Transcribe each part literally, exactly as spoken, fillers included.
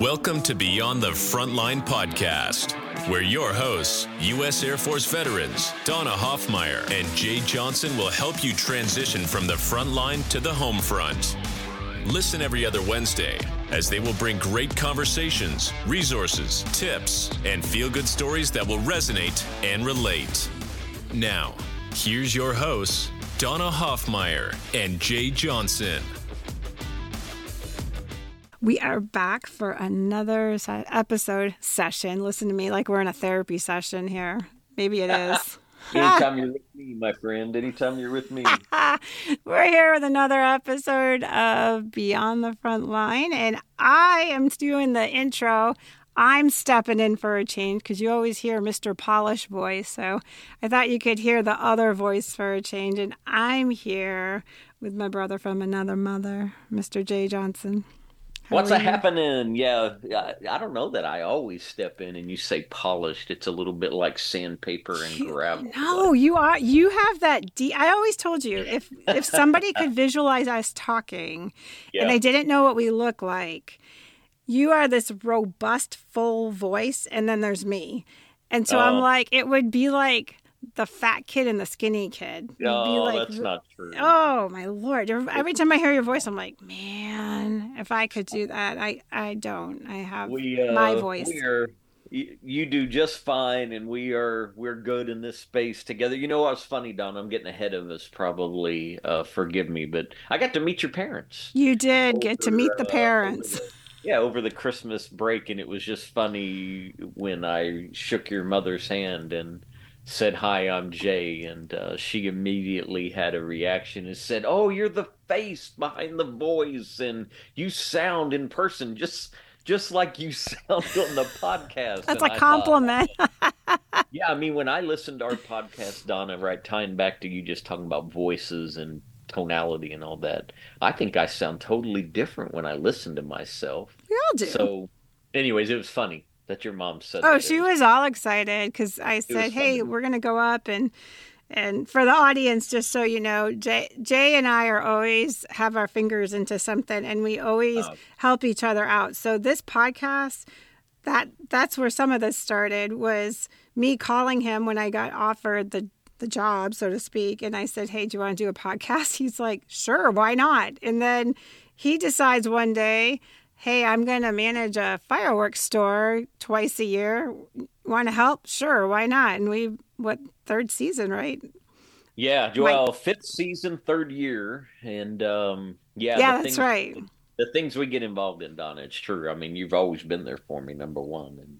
Welcome to Beyond the Frontline podcast, where your hosts, U S Air Force veterans, Donna Hoffmeyer and Jay Johnson, will help you transition from the front line to the home front. Listen every other Wednesday, as they will bring great conversations, resources, tips, and feel-good stories that will resonate and relate. Now, here's your hosts, Donna Hoffmeyer and Jay Johnson. We are back for another se- episode session. Listen to me like we're in a therapy session here. Maybe it is. Anytime you're with me, my friend. Anytime you're with me. We're here with another episode of Beyond the Frontline, and I am doing the intro. I'm stepping in for a change because you always hear Mister Polish voice. So I thought you could hear the other voice for a change, and I'm here with my brother from another mother, Mister Jay Johnson. How What's a happening? Yeah, I, I don't know that I always step in and you say polished. It's a little bit like sandpaper and gravel. No, but you are. You have that. De- I always told you if if somebody could visualize us talking, yeah, and they didn't know what we look like, you are this robust, full voice, and then there's me, and so uh, I'm like, it would be like the fat kid and the skinny kid. Oh, like, that's not true. Oh, my Lord. Every time I hear your voice, I'm like, man, if I could do that, I, I don't. I have we, uh, my voice. We are, you do just fine, and we are, we're good in this space together. You know what's funny, Don? I'm getting ahead of us probably. Uh, forgive me, but I got to meet your parents. You did over, get to meet the parents. Uh, Yeah, over the Christmas break, and it was just funny when I shook your mother's hand and said, "Hi, I'm Jay," and uh, she immediately had a reaction and said, "Oh, you're the face behind the voice, and you sound in person just just like you sound on the podcast." That's and a I compliment. Thought, yeah, I mean, when I listened to our podcast, Donna, right, tying back to you just talking about voices and tonality and all that, I think I sound totally different when I listen to myself. We all do. So, anyways, it was funny that your mom said oh, that. She was all excited because I said, "Hey, we're going to go up." And and for the audience, just so you know, Jay, Jay and I are always have our fingers into something, and we always oh. help each other out. So this podcast, that that's where some of this started, was me calling him when I got offered the the job, so to speak. And I said, "Hey, do you want to do a podcast?" He's like, "Sure, why not?" And then he decides one day, "Hey, I'm going to manage a fireworks store twice a year. Want to help? Sure, why not?" And we, what, third season, right? Yeah, well, Mike. fifth season, third year. And um, yeah, yeah, the that's things, right. The things we get involved in, Donna, it's true. I mean, you've always been there for me, number one. And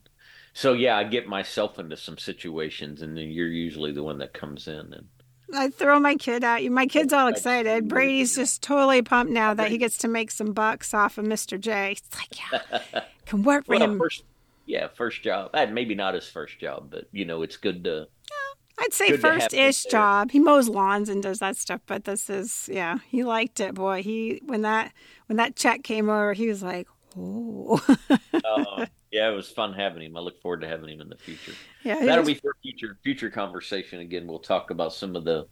so, yeah, I get myself into some situations, and then you're usually the one that comes in. And I throw my kid at you. My kid's all excited. Brady's just totally pumped now that he gets to make some bucks off of Mister J. He's like, yeah, can work for well, him. First, yeah, first job. Maybe not his first job, but, you know, it's good to... Yeah, I'd say first-ish job. He mows lawns and does that stuff, but this is, yeah, he liked it, boy. He when that when that check came over, he was like, oh. uh, yeah, it was fun having him. I look forward to having him in the future. Yeah, that'll was... be for future future conversation. Again, we'll talk about some of the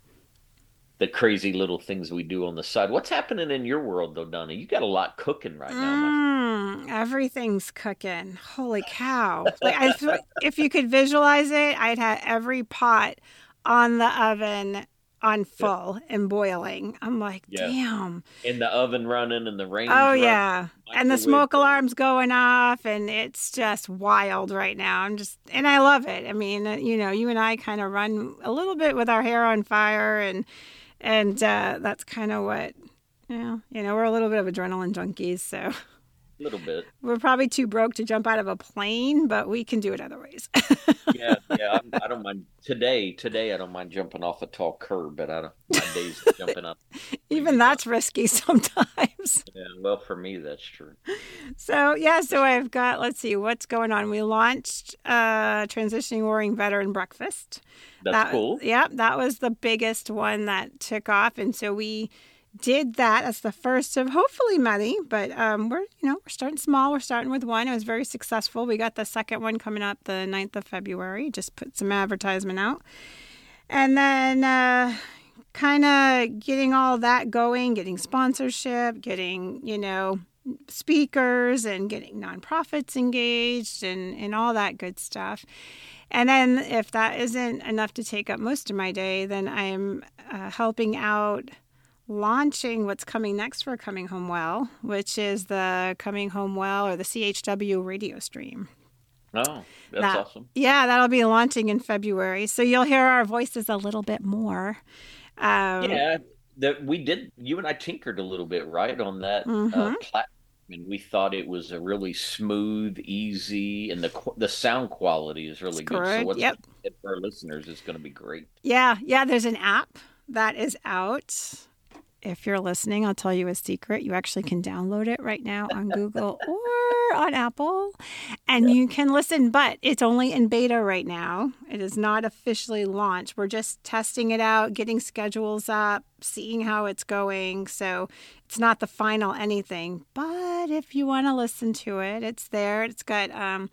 the crazy little things we do on the side. What's happening in your world, though, Donna? You got a lot cooking right now. Mm, everything's cooking. Holy cow! Like, I feel, if you could visualize it, I'd have every pot on the oven on full and boiling. I'm like, yeah. damn. In the oven running and the rain. Oh, running, yeah. And the smoke alarm's going off, and it's just wild right now. I'm just, and I love it. I mean, you know, you and I kind of run a little bit with our hair on fire, and, and uh, that's kind of what, you know, you know, we're a little bit of adrenaline junkies. So a little bit. We're probably too broke to jump out of a plane, but we can do it other ways. yeah, yeah. I'm, I don't mind today. Today, I don't mind jumping off a tall curb, but I don't. My days of jumping up. Even that's risky sometimes. Yeah, well, for me, that's true. So yeah, so I've got. Let's see what's going on. We launched uh, Transitioning Warring Veteran Breakfast. That's that, cool. Yeah, that was the biggest one that took off, and so we did that as the first of hopefully many, but um, we're, you know, we're starting small. We're starting with one. It was very successful. We got the second one coming up the ninth of February. Just put some advertisement out. And then uh, kind of getting all that going, getting sponsorship, getting, you know, speakers and getting nonprofits engaged and, and all that good stuff. And then if that isn't enough to take up most of my day, then I'm uh, helping out launching what's coming next for Coming Home Well, which is the Coming Home Well or the C H W radio stream. Oh, that's that, awesome. Yeah, that'll be launching in February. So you'll hear our voices a little bit more. Um, yeah, that we did. You and I tinkered a little bit, right, on that mm-hmm. uh, platform. And we thought it was a really smooth, easy, and the the sound quality is really good. So what's yep. for our listeners is going to be great. Yeah, yeah. There's an app that is out. If you're listening, I'll tell you a secret. You actually can download it right now on Google or on Apple, and yeah. you can listen. But it's only in beta right now. It is not officially launched. We're just testing it out, getting schedules up, seeing how it's going. So it's not the final anything. But if you want to listen to it, it's there. It's got um,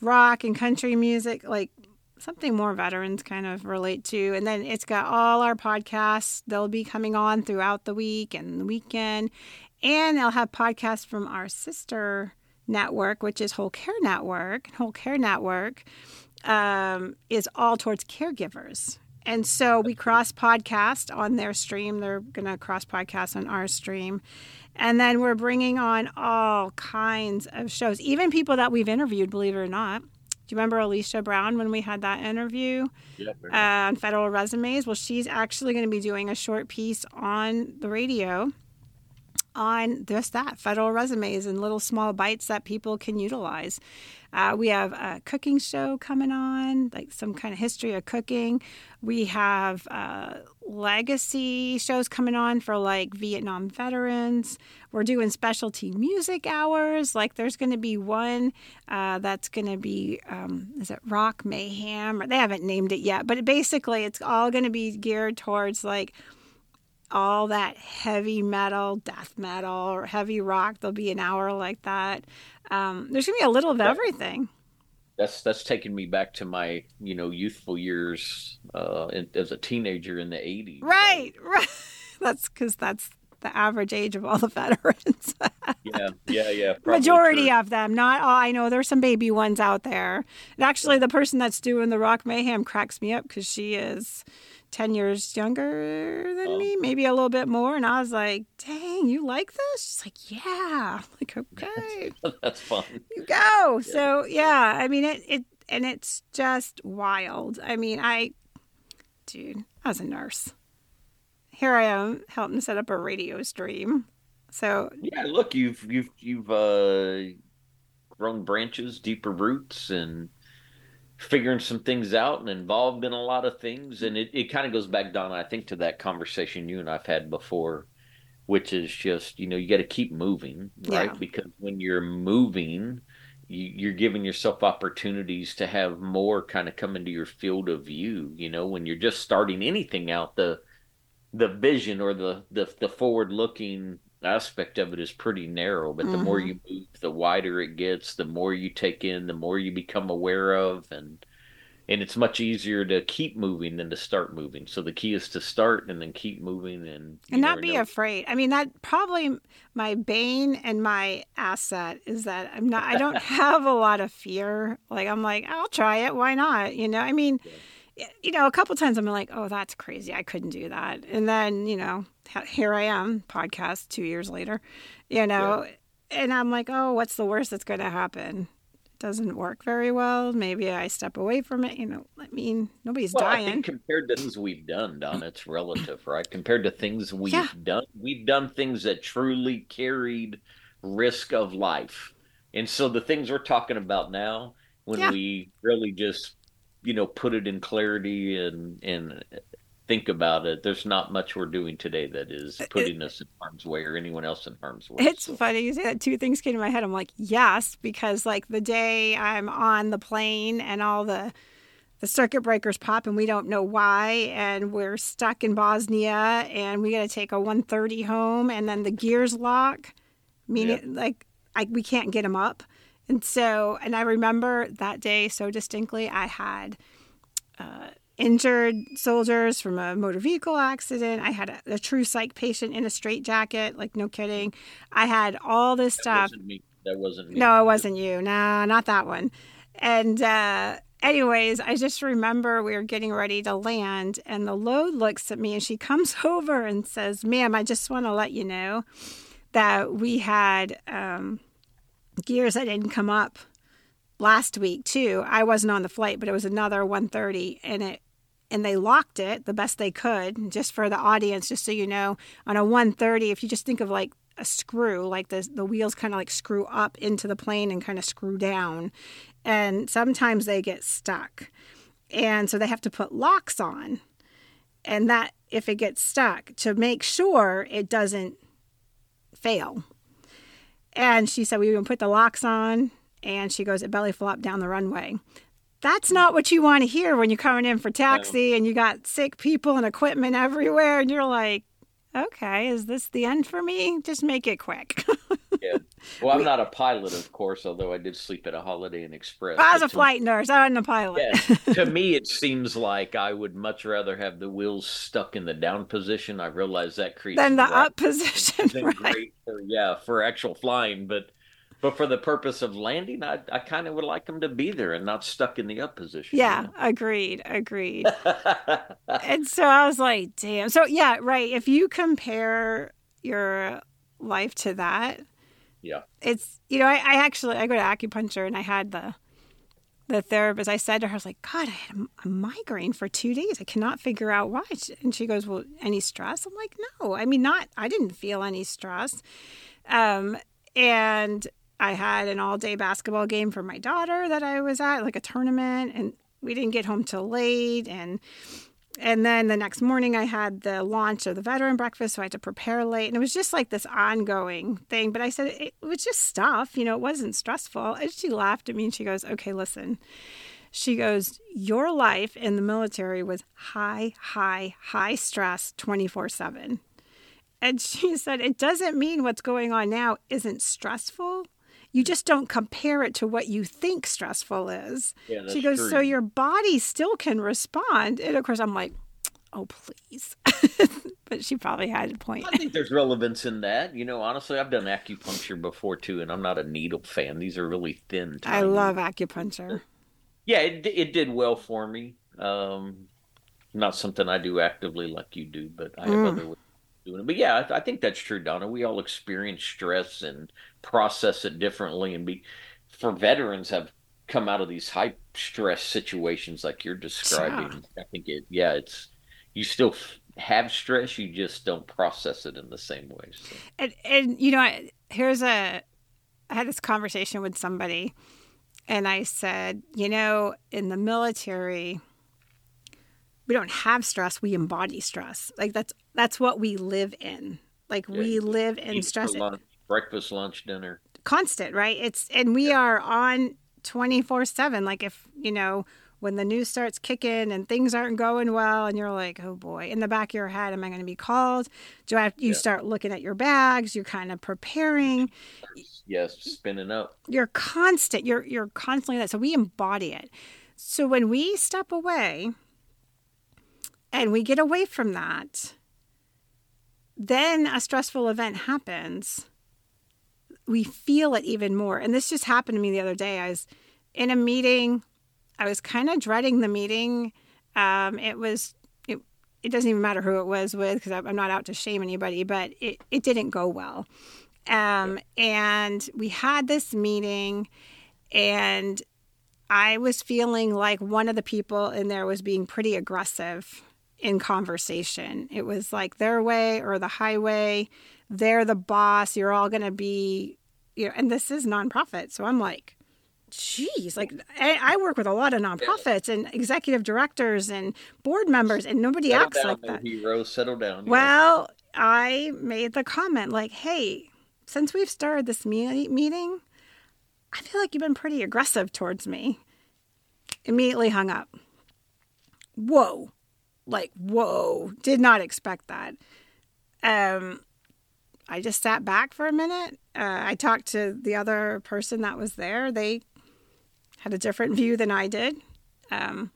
rock and country music, like something more veterans kind of relate to. And then it's got all our podcasts. They'll be coming on throughout the week and the weekend. And they'll have podcasts from our sister network, which is Whole Care Network. Whole Care Network um, is all towards caregivers. And so we cross podcast on their stream. They're going to cross podcast on our stream. And then we're bringing on all kinds of shows, even people that we've interviewed, believe it or not. Do you remember Alicia Brown when we had that interview yeah, uh, on Federal Resumes? Well, she's actually going to be doing a short piece on the radio on just that, Federal Resumes and little small bites that people can utilize. Uh, we have a cooking show coming on, like some kind of history of cooking. We have uh, legacy shows coming on for like Vietnam veterans. We're doing specialty music hours. Like there's going to be one uh, that's going to be, um, is it Rock Mayhem? Or they haven't named it yet, but basically it's all going to be geared towards like all that heavy metal, death metal, or heavy rock. There'll be an hour like that. Um, there's going to be a little of everything. That's that's taking me back to my, you know, youthful years uh, as a teenager in the eighties. Right, right. That's because that's the average age of all the veterans. yeah, yeah, yeah. Majority true. of them, not all. I know there's some baby ones out there. And actually, the person that's doing the Rock Mayhem cracks me up because she is ten years younger than oh. me, maybe a little bit more. And I was like, dang, you like this? She's like, yeah. I'm like, okay. That's fun. You go. Yeah. So, yeah, I mean, it, it, and it's just wild. I mean, I, dude, I was a nurse. Here I am helping set up a radio stream. So yeah, look, you've you've you've uh, grown branches, deeper roots, and figuring some things out, and involved in a lot of things. And it, it kind of goes back, Donna, I think, to that conversation you and I've had before, which is just, you know, you got to keep moving, right? Yeah. Because when you're moving, you, you're giving yourself opportunities to have more kind of come into your field of view. You know, when you're just starting anything out, the the vision or the, the, the forward-looking aspect of it is pretty narrow, but mm-hmm. the more you move, the wider it gets, the more you take in, the more you become aware of, and, and it's much easier to keep moving than to start moving. So the key is to start and then keep moving and, and not be know. afraid. I mean, that probably my bane and my asset is that I'm not, I don't have a lot of fear. Like, I'm like, I'll try it. Why not? You know, I mean, yeah. You know, a couple times I'm like, oh, that's crazy. I couldn't do that. And then, you know, here I am, podcast two years later, you know, yeah. and I'm like, oh, what's the worst that's going to happen? It doesn't work very well. Maybe I step away from it. You know, I mean, nobody's well, dying. I think compared to things we've done, Don, it's relative, right? Compared to things we've yeah. done, we've done things that truly carried risk of life. And so the things we're talking about now, when yeah. we really just you know, put it in clarity and, and think about it. There's not much we're doing today that is putting it, us in harm's way or anyone else in harm's way. It's so funny you say that. Two things came to my head. I'm like, yes, because like the day I'm on the plane and all the the circuit breakers pop and we don't know why, and we're stuck in Bosnia and we got to take a one thirty home, and then the gears lock, meaning yeah. like I, we can't get them up. And so, and I remember that day so distinctly, I had uh, injured soldiers from a motor vehicle accident. I had a, a true psych patient in a straitjacket, like no kidding. I had all this that stuff. Wasn't me. That wasn't me. No, it wasn't you. No, not that one. And uh, anyways, I just remember we were getting ready to land, and the load looks at me, and she comes over and says, "Ma'am, I just want to let you know that we had um, gears that didn't come up last week too. I wasn't on the flight, but it was another one thirty, and it and they locked it the best they could, just for the audience, just so you know. On a one thirty, if you just think of like a screw, like the the wheels kind of like screw up into the plane and kind of screw down, and sometimes they get stuck, and so they have to put locks on, and that if it gets stuck to make sure it doesn't fail." And she said, "We even put the locks on." And she goes, "It belly flopped down the runway." That's not what you want to hear when you're coming in for taxi and you got sick people and equipment everywhere. And you're like, okay, is this the end for me? Just make it quick. Yeah. Well, I'm not a pilot, of course, although I did sleep at a Holiday Inn Express. I was a flight nurse. I wasn't a pilot. Yeah, to me, it seems like I would much rather have the wheels stuck in the down position. I realize that creates than the right, up position. Right. Great for, yeah, for actual flying, but. But for the purpose of landing, I, I kind of would like them to be there and not stuck in the up position. Yeah, you know? agreed, agreed. And so I was like, damn. So, yeah, right. If you compare your life to that, yeah, it's, you know, I, I actually, I go to acupuncture, and I had the the therapist. I said to her, I was like, God, I had a migraine for two days. I cannot figure out why. And she goes, "Well, any stress?" I'm like, no, I mean, not, I didn't feel any stress. Um, and I had an all-day basketball game for my daughter that I was at, like a tournament, and we didn't get home till late. And and then the next morning I had the launch of the veteran breakfast, so I had to prepare late. And it was just like this ongoing thing. But I said, it was just stuff. You know, it wasn't stressful. And she laughed at me, and she goes, "Okay, listen." She goes, "Your life in the military was high, high, high stress twenty-four seven. And she said, "It doesn't mean what's going on now isn't stressful. You just don't compare it to what you think stressful is." Yeah, she goes, true. "So your body still can respond." And of course, I'm like, oh, please. But she probably had a point. I think there's relevance in that. You know, honestly, I've done acupuncture before, too, and I'm not a needle fan. These are really thin. Tiny. I love acupuncture. Yeah, it, it did well for me. Um, not something I do actively like you do, but I have mm. other ways. Doing it. But yeah, I, th- I think that's true, Donna. We all experience stress and process it differently. And be for veterans have come out of these high stress situations like you're describing. Yeah. I think it, yeah, it's you still f- have stress, you just don't process it in the same way. So. And and you know, I, here's a I had this conversation with somebody, and I said, you know, in the military, we don't have stress, we embody stress. Like that's that's what we live in. Like yeah, we live in stress. Lunch, breakfast, lunch, dinner. Constant, right? It's and we yeah. are on twenty-four seven. Like if, you know, when the news starts kicking and things aren't going well and you're like, oh boy, in the back of your head, am I going to be called? Do I have, you yeah. start looking at your bags, you're kind of preparing. Yes, spinning up. You're constant. You're you're constantly that. So we embody it. So when we step away and we get away from that, then a stressful event happens. We feel it even more. And this just happened to me the other day. I was in a meeting. I was kind of dreading the meeting. Um, it was, it, it doesn't even matter who it was with because I'm not out to shame anybody, but it, it didn't go well. Um, and we had this meeting, and I was feeling like one of the people in there was being pretty aggressive in conversation. It was like their way or the highway. They're the boss. You're all going to be, you know, and this is nonprofit. So I'm like, geez, like I, I work with a lot of nonprofits yeah. and executive directors and board members, and nobody settle acts down, like that. Hero, settle down. Well, know. I made the comment like, hey, since we've started this me- meeting, I feel like you've been pretty aggressive towards me. Immediately hung up. Whoa. Like, whoa. Did not expect that. Um, I just sat back for a minute. Uh, I talked to the other person that was there. They had a different view than I did. Um,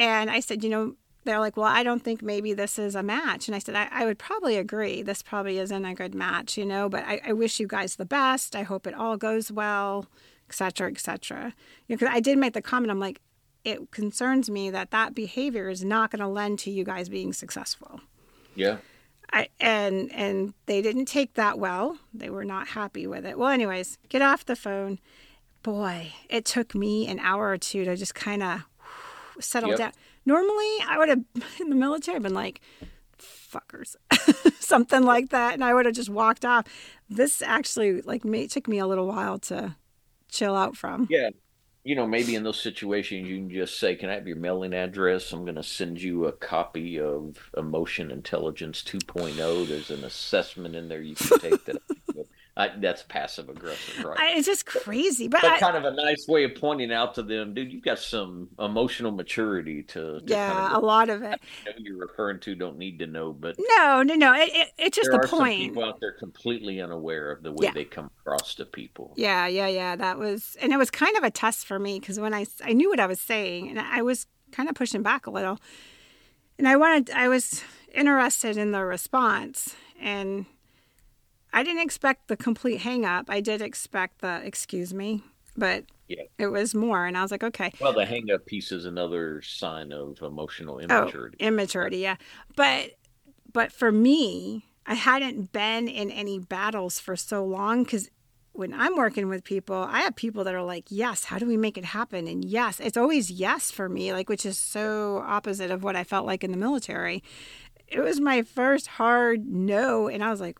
And I said, you know, they're like, well, I don't think maybe this is a match. And I said, I, I would probably agree. This probably isn't a good match, you know, but I, I wish you guys the best. I hope it all goes well, et cetera, et cetera. You know, because I did make the comment, I'm like, it concerns me that that behavior is not going to lend to you guys being successful. Yeah. I, and and they didn't take that well. They were not happy with it. Well, anyways, get off the phone. Boy, it took me an hour or two to just kind of settle yep. down. Normally, I would have, in the military, been like, fuckers, something like that. And I would have just walked off. This actually, like, may, took me a little while to chill out from. Yeah. You know, maybe in those situations, you can just say, can I have your mailing address? I'm going to send you a copy of Emotion Intelligence two point oh. There's an assessment in there you can take that. I, that's passive aggressive, right? I, it's just crazy. But, but I, kind of a nice way of pointing out to them, dude, you've got some emotional maturity to, to yeah, kind of, a lot of it. I know you're referring to don't need to know, but no, no, no. It, it, it's just the point. There are people out there completely unaware of the way yeah. they come across to people. Yeah, yeah, yeah. That was, and it was kind of a test for me because when I I knew what I was saying, and I was kind of pushing back a little, and I wanted, I was interested in the response, and I didn't expect the complete hang up. I did expect the excuse me, but yeah. it was more. And I was like, okay. Well, the hang up piece is another sign of emotional immaturity. Oh, immaturity, yeah. But but for me, I hadn't been in any battles for so long because when I'm working with people, I have people that are like, yes, how do we make it happen? And yes, it's always yes for me, like, which is so opposite of what I felt like in the military. It was my first hard no. And I was like,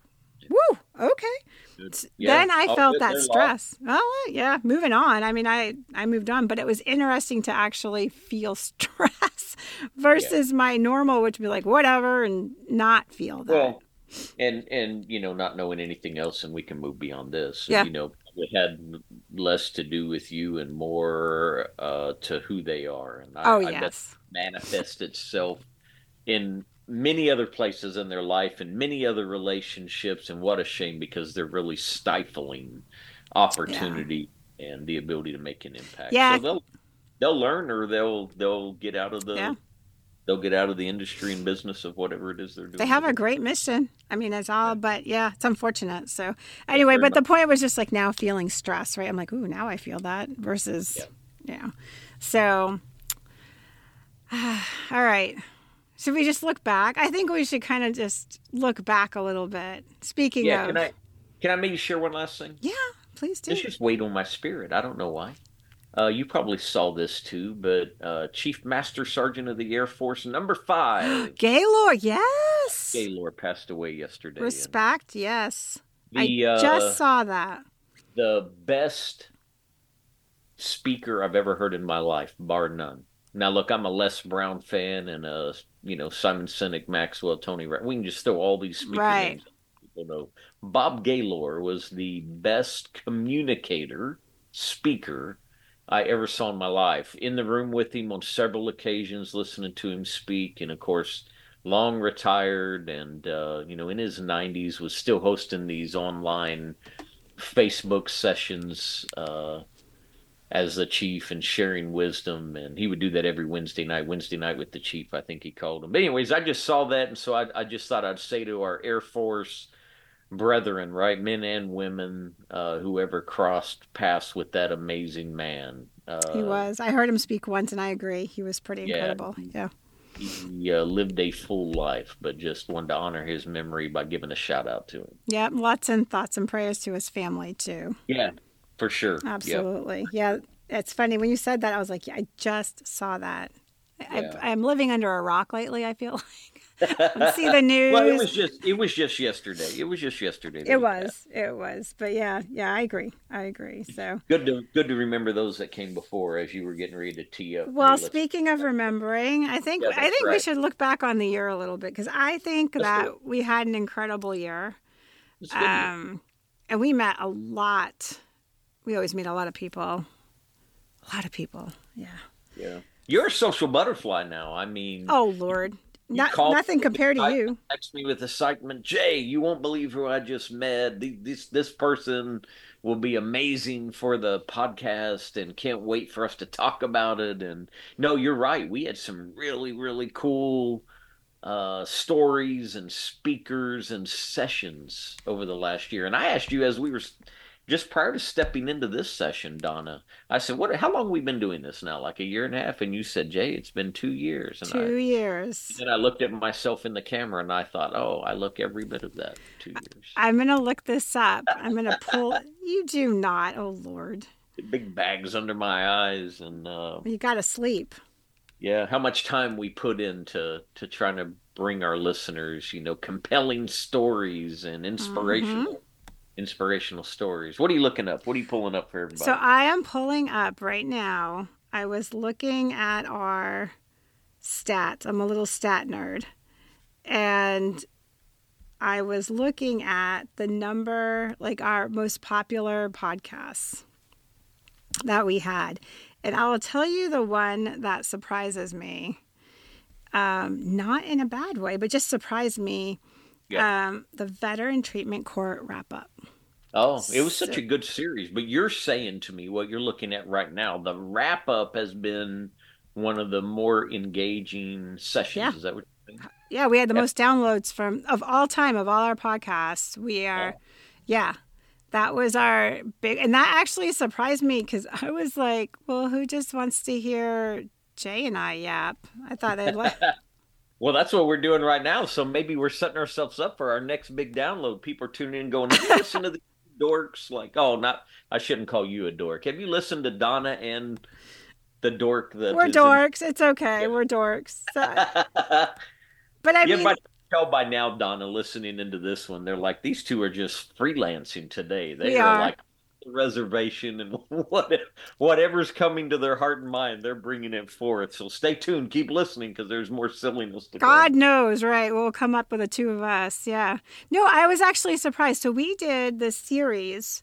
woo, okay. Yeah, then I felt that stress. Long. Oh, yeah, moving on. I mean, I, I moved on, but it was interesting to actually feel stress versus yeah. my normal, which would be like, whatever, and not feel that. Well, and, and you know, not knowing anything else, and we can move beyond this. So, yeah. You know, it had less to do with you and more uh, to who they are. And I, oh, yes. I bet it manifests itself in many other places in their life and many other relationships. And what a shame, because they're really stifling opportunity yeah. and the ability to make an impact. Yeah. So they'll, they'll learn, or they'll, they'll get out of the, yeah. they'll get out of the industry and business of whatever it is they're doing. They have a great mission. I mean, it's all, yeah. but yeah, it's unfortunate. So anyway, but much. The point was just like now feeling stress, right? I'm like, ooh, now I feel that versus, yeah. yeah. So, uh, all right. Should we just look back? I think we should kind of just look back a little bit. Speaking yeah, of... Can I, can I maybe share one last thing? Yeah, please do. This just weighed on my spirit. I don't know why. Uh, you probably saw this too, but uh, Chief Master Sergeant of the Air Force, number five. Gaylord, yes! Gaylord passed away yesterday. Respect, yes. The, I just uh, saw that. The best speaker I've ever heard in my life, bar none. Now, look, I'm a Les Brown fan and a, you know, Simon Sinek, Maxwell, Tony Robbins. We can just throw all these speakers. Right. People know. Bob Gaylor was the best communicator, speaker I ever saw in my life. In the room with him on several occasions, listening to him speak. And, of course, long retired and, uh, you know, in his nineties, was still hosting these online Facebook sessions, uh as the chief, and sharing wisdom. And he would do that every Wednesday night, Wednesday night with the chief, I think he called him. But anyways, I just saw that. And so I, I just thought I'd say to our Air Force brethren, right, men and women, uh, whoever crossed paths with that amazing man. Uh, he was. I heard him speak once, and I agree. He was pretty yeah, incredible. Yeah. He uh, lived a full life, but just wanted to honor his memory by giving a shout out to him. Yeah, lots and thoughts and prayers to his family, too. Yeah. For sure. Absolutely. Yep. Yeah. It's funny. When you said that, I was like, yeah, I just saw that. Yeah. I, I'm living under a rock lately, I feel like. I see the news. Well, it was just it was just yesterday. It was just yesterday. It was. That. It was. But yeah, yeah, I agree. I agree. So good to good to remember those that came before as you were getting ready to tee up. Well, speaking of remembering, I think yeah, I think right. we should look back on the year a little bit, because I think that's that good. We had an incredible year. That's good um year. And we met a lot. We always meet a lot of people, a lot of people. Yeah. Yeah. You're a social butterfly now. I mean, oh Lord. Not, nothing compared to you. Text me with excitement, Jay, you won't believe who I just met. This, this person will be amazing for the podcast and can't wait for us to talk about it. And no, you're right. We had some really, really cool uh, stories and speakers and sessions over the last year. And I asked you as we were just prior to stepping into this session, Donna, I said, "What? How long have we been doing this now? Like a year and a half?" And you said, "Jay, it's been two years." And two I, years. And I looked at myself in the camera and I thought, "Oh, I look every bit of that." Two years. I'm gonna look this up. I'm gonna pull. You do not. Oh Lord. Big bags under my eyes, and uh, you gotta sleep. Yeah, how much time we put into to trying to bring our listeners, you know, compelling stories and inspirational. Mm-hmm. Inspirational stories. What are you looking up? What are you pulling up for everybody? So I am pulling up right now. I was looking at our stats. I'm a little stat nerd. And I was looking at the number, like our most popular podcasts that we had. And I will tell you the one that surprises me. Um, not in a bad way, but just surprised me. Yeah. Um, the Veteran Treatment Court wrap-up. Oh, it was such a good series. But you're saying to me what you're looking at right now, the wrap-up has been one of the more engaging sessions. Yeah. Is that what you're saying? Yeah, we had the yeah. most downloads from of all time, of all our podcasts. We are, yeah, yeah that was our big, and that actually surprised me because I was like, well, who just wants to hear Jay and I yap? I thought I'd like... Well, that's what we're doing right now. So maybe we're setting ourselves up for our next big download. People are tuning in going, listen to the dorks. Like, oh, not, I shouldn't call you a dork. Have you listened to Donna and the dork? The, we're dorks. In- it's okay. Yeah. We're dorks. So... but I yeah, mean. But I can tell by now, Donna, listening into this one, they're like, these two are just freelancing today. They are. are like the reservation and whatever, whatever's coming to their heart and mind, they're bringing it forth. So stay tuned, keep listening, because there's more silliness to God go. knows, right? We'll come up with the two of us. Yeah. No, I was actually surprised. So we did this series,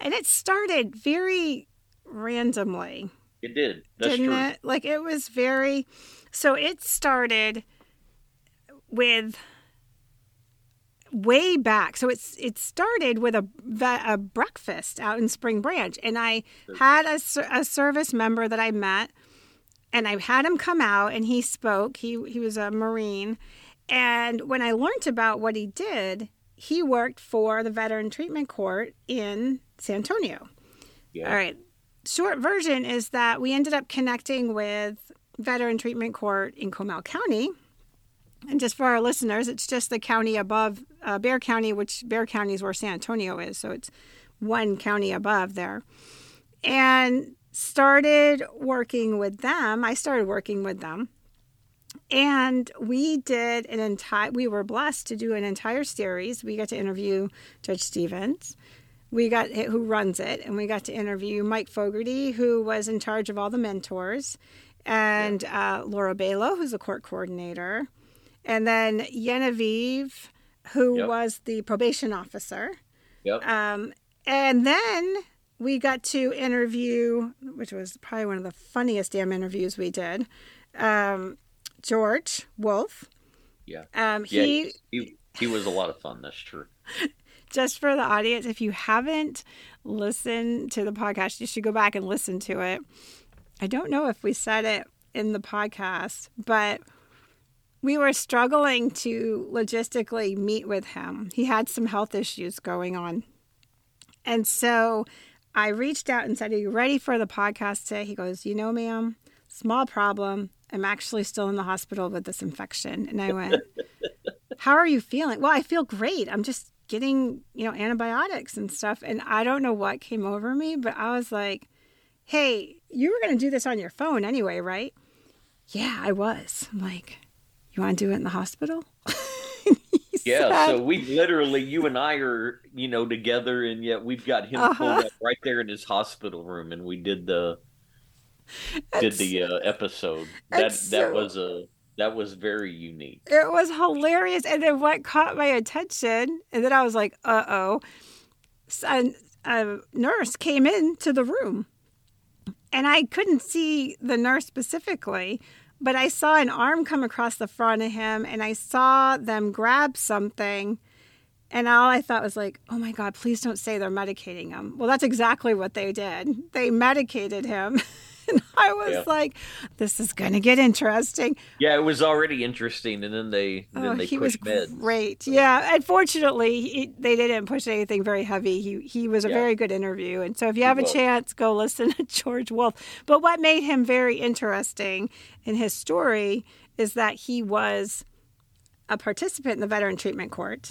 and it started very randomly. It did. That's didn't true. It? Like it was very. So it started with. Way back. So it's it started with a, a breakfast out in Spring Branch. And I had a, a service member that I met, and I had him come out, and he spoke. He, he was a Marine. And when I learned about what he did, he worked for the Veteran Treatment Court in San Antonio. Yeah. All right. Short version is that we ended up connecting with Veteran Treatment Court in Comal County. And just for our listeners, it's just the county above uh, Bexar County, which Bexar County is where San Antonio is. So it's one county above there. And started working with them. I started working with them. And we did an entire, we were blessed to do an entire series. We got to interview Judge Stevens, we got who runs it. And we got to interview Mike Fogarty, who was in charge of all the mentors. And uh, Laura Bailo, who's the court coordinator. And then Yennevieve, who yep. was the probation officer. Yep. Um, and then we got to interview, which was probably one of the funniest damn interviews we did, um, George Wolf. Yeah. Um, yeah he, he he was a lot of fun, that's true. Just for the audience, if you haven't listened to the podcast, you should go back and listen to it. I don't know if we said it in the podcast, but... we were struggling to logistically meet with him. He had some health issues going on. And so I reached out and said, "Are you ready for the podcast today?" He goes, "You know, ma'am, small problem. I'm actually still in the hospital with this infection." And I went, "How are you feeling?" "Well, I feel great. I'm just getting, you know, antibiotics and stuff." And I don't know what came over me, but I was like, "Hey, you were going to do this on your phone anyway, right?" "Yeah, I was." I'm like... "You want to do it in the hospital?" Yeah, said, so we literally, you and I are, you know, together, and yet we've got him uh-huh. pulled up right there in his hospital room, and we did the it's, did the uh, episode. That so, that was a that was very unique. It was hilarious, and then what caught my attention, and then I was like, "Uh oh!" So a nurse came into the room, and I couldn't see the nurse specifically. But I saw an arm come across the front of him, and I saw them grab something. And all I thought was like, oh, my God, please don't say they're medicating him. Well, that's exactly what they did. They medicated him. And I was yeah. like, this is going to get interesting. Yeah, it was already interesting. And then they, and oh, then they he pushed was meds. Great. So. Yeah. Unfortunately, he, they didn't push anything very heavy. He he was a yeah. very good interview. And so if you have he a will. chance, go listen to George Wolf. But what made him very interesting in his story is that he was a participant in the Veteran Treatment Court.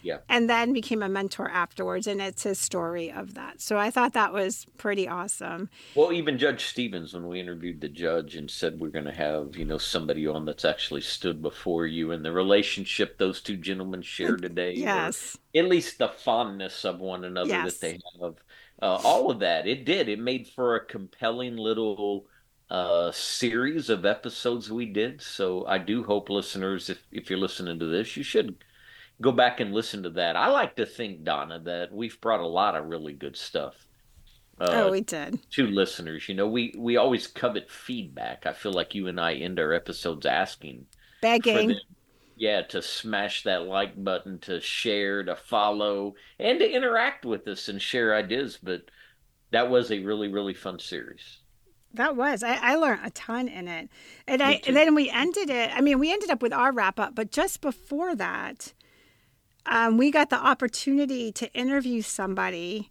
Yeah. And then became a mentor afterwards. And it's his story of that. So I thought that was pretty awesome. Well, even Judge Stevens, when we interviewed the judge and said, we're going to have, you know, somebody on that's actually stood before you, and the relationship those two gentlemen share today. Yes. At least the fondness of one another yes. that they have. Uh, all of that. It did. It made for a compelling little uh, series of episodes we did. So I do hope listeners, if, if you're listening to this, you should go back and listen to that. I like to think, Donna, that we've brought a lot of really good stuff. Uh, oh, we did. To listeners, you know, we, we always covet feedback. I feel like you and I end our episodes asking. Begging. Them, yeah, to smash that like button, to share, to follow, and to interact with us and share ideas. But that was a really, really fun series. That was. I, I learned a ton in it. And, I, and then we ended it. I mean, we ended up with our wrap up, but just before that, Um, we got the opportunity to interview somebody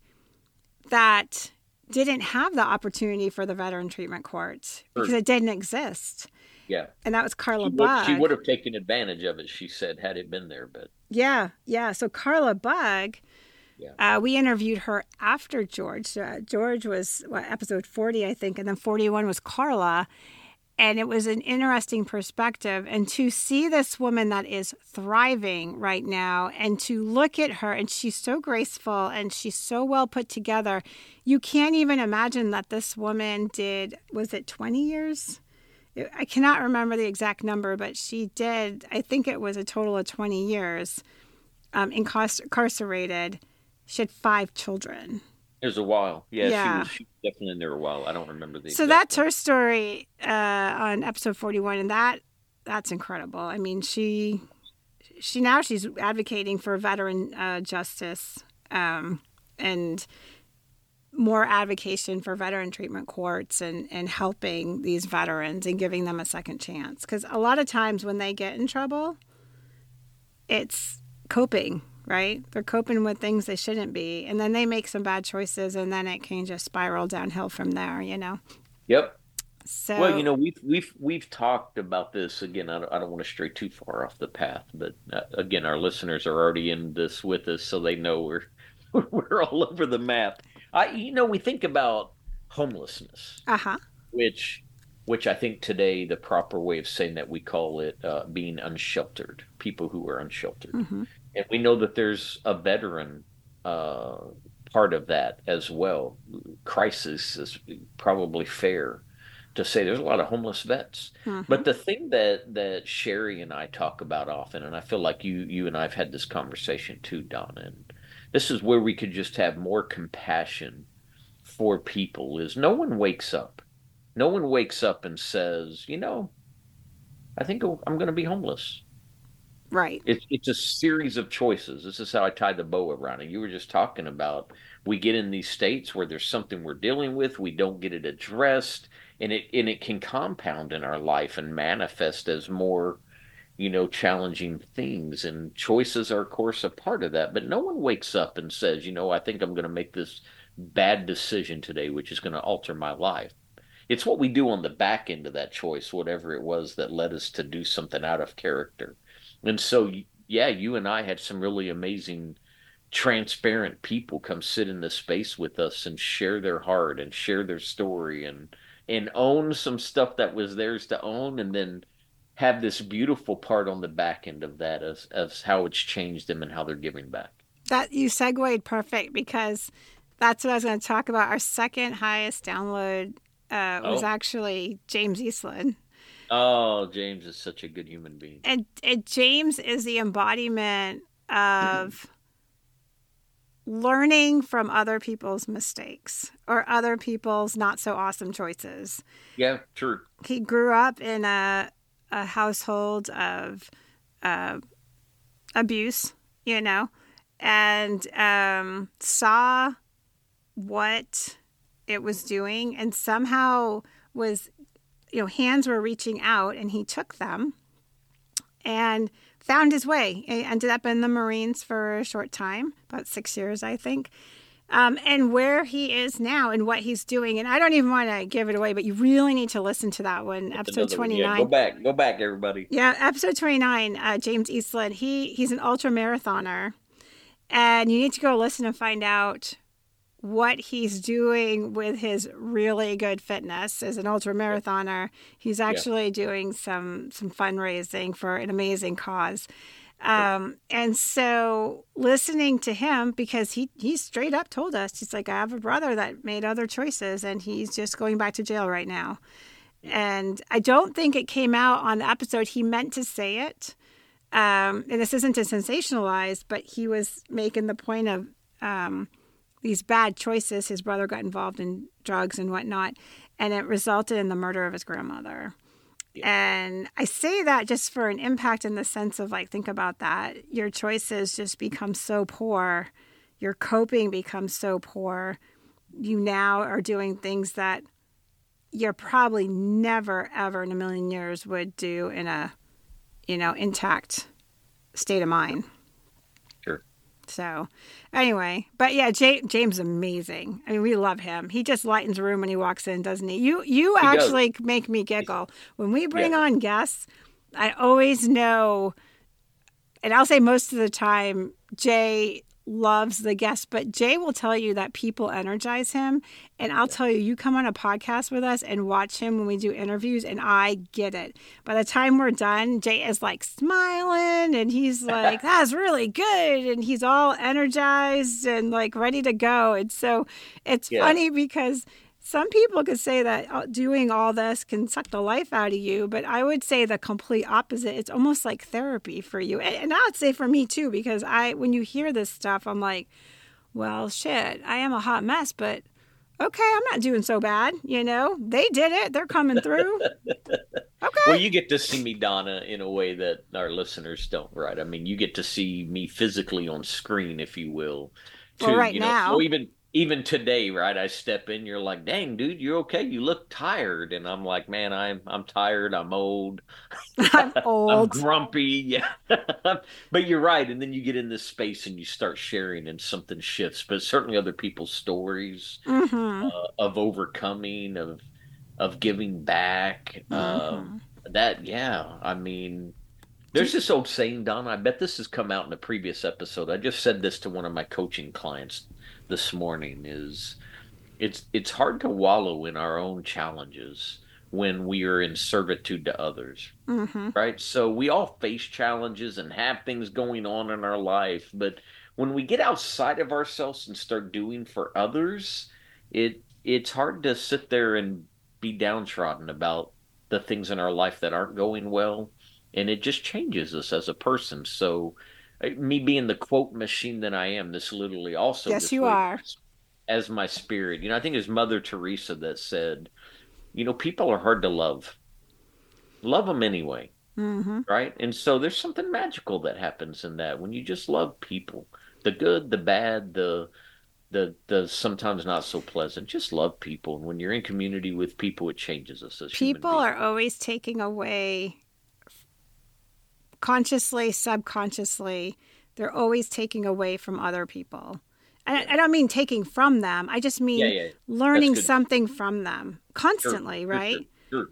that didn't have the opportunity for the Veteran Treatment Court because it didn't exist. Yeah. And that was Carla Buck. She would have taken advantage of it, she said, had it been there. But Yeah, yeah. So Carla Buck, yeah. uh, we interviewed her after George. Uh, George was what, episode forty, I think, and then forty-one was Carla. And it was an interesting perspective. And to see this woman that is thriving right now and to look at her, and she's so graceful and she's so well put together. You can't even imagine that this woman did, was it twenty years? I cannot remember the exact number, but she did, I think it was a total of twenty years um, incarcerated. She had five children. It was a while. Yeah, yeah. She, was, she was definitely in there a while. I don't remember the So that's one. Her story uh, on episode forty-one, and that that's incredible. I mean, she she now she's advocating for veteran uh, justice um, and more advocation for veteran treatment courts and, and helping these veterans and giving them a second chance. Because a lot of times when they get in trouble, it's coping. Right? They're coping with things they shouldn't be. And then they make some bad choices, and then it can just spiral downhill from there, you know? Yep. So, well, you know, we've, we've, we've talked about this again. I don't, I don't want to stray too far off the path, but uh, again, our listeners are already in this with us. So they know we're, we're all over the map. I, you know, we think about homelessness, uh-huh. which, which I think today, the proper way of saying that, we call it uh, being unsheltered, people who are unsheltered. Mm-hmm. And we know that there's a veteran uh, part of that as well. Crisis is probably fair to say there's a lot of homeless vets. Mm-hmm. But the thing that, that Sherry and I talk about often, and I feel like you you and I have had this conversation too, Donna, and this is where we could just have more compassion for people, is no one wakes up. No one wakes up and says, you know, I think I'm going to be homeless. Right. It's it's a series of choices. This is how I tie the bow around it. You were just talking about, we get in these states where there's something we're dealing with, we don't get it addressed, and it and it can compound in our life and manifest as more, you know, challenging things. And choices are, of course, a part of that. But no one wakes up and says, you know, I think I'm going to make this bad decision today, which is going to alter my life. It's what we do on the back end of that choice, whatever it was that led us to do something out of character. And so, yeah, you and I had some really amazing, transparent people come sit in this space with us and share their heart and share their story and and own some stuff that was theirs to own, and then have this beautiful part on the back end of that as, as how it's changed them and how they're giving back. That you segued perfect, because that's what I was going to talk about. Our second highest download uh, was oh. actually James Eastland. Oh, James is such a good human being. And, and James is the embodiment of learning from other people's mistakes or other people's not so awesome choices. Yeah, true. He grew up in a a household of uh, abuse, you know, and um, saw what it was doing, and somehow was, you know, hands were reaching out and he took them and found his way. He ended up in the Marines for a short time, about six years, I think. Um, and where he is now and what he's doing. And I don't even want to give it away, but you really need to listen to that one. That's episode twenty-nine. One. Yeah, go back. Go back, everybody. Yeah, episode twenty-nine, uh, James Eastland. He He's an ultra-marathoner. And you need to go listen and find out what he's doing with his really good fitness as an ultra-marathoner. He's actually yeah. doing some, some fundraising for an amazing cause. Um, and so listening to him, because he, he straight up told us, he's like, I have a brother that made other choices and he's just going back to jail right now. And I don't think it came out on the episode. He meant to say it. Um, and this isn't to sensationalize, but he was making the point of, um, these bad choices. His brother got involved in drugs and whatnot, and it resulted in the murder of his grandmother. And I say that just for an impact in the sense of, like, think about that. Your choices just become so poor. Your coping becomes so poor. You now are doing things that you're probably never, ever in a million years would do in a, you know, intact state of mind. Sure. So anyway, but yeah, Jay, James is amazing. I mean, we love him. He just lightens the room when he walks in, doesn't he? You you he actually does. Make me giggle. When we bring yeah. on guests, I always know, and I'll say most of the time, Jay loves the guest, but Jay will tell you that people energize him. And I'll yeah. tell you, you come on a podcast with us and watch him when we do interviews, and I get it. By the time we're done, Jay is like smiling and he's like, that's really good. And he's all energized and like ready to go. And so it's yeah. funny because some people could say that doing all this can suck the life out of you, but I would say the complete opposite. It's almost like therapy for you. And I would say for me too, because I, when you hear this stuff, I'm like, well, shit, I am a hot mess, but okay, I'm not doing so bad. You know, they did it. They're coming through. Okay. Well, you get to see me, Donna, in a way that our listeners don't, right? I mean, you get to see me physically on screen, if you will. To, well, right you know, now. So even... Even today, right, I step in, you're like, dang, dude, you're okay. You look tired. And I'm like, man, I'm I'm tired. I'm old. I'm old. I'm grumpy. Yeah. But you're right. And then you get in this space and you start sharing and something shifts. But certainly other people's stories mm-hmm. uh, of overcoming, of of giving back. Mm-hmm. Um, that, yeah, I mean, there's this old saying, Donna, I bet this has come out in a previous episode. I just said this to one of my coaching clients this morning, is it's it's hard to wallow in our own challenges when we are in servitude to others, mm-hmm. right? So we all face challenges and have things going on in our life, but when we get outside of ourselves and start doing for others, it it's hard to sit there and be downtrodden about the things in our life that aren't going well, and it just changes us as a person. So me being the quote machine that I am, this literally also yes, you are. As my spirit. You know, I think it was Mother Teresa that said, you know, people are hard to love. Love them anyway, mm-hmm. right? And so there's something magical that happens in that when you just love people, the good, the bad, the the the sometimes not so pleasant. Just love people. And when you're in community with people, it changes us as human beings. People are always taking away... consciously, subconsciously, they're always taking away from other people. And yeah. I, I don't mean taking from them. I just mean yeah, yeah, yeah. learning something from them constantly, sure, right? Sure, sure.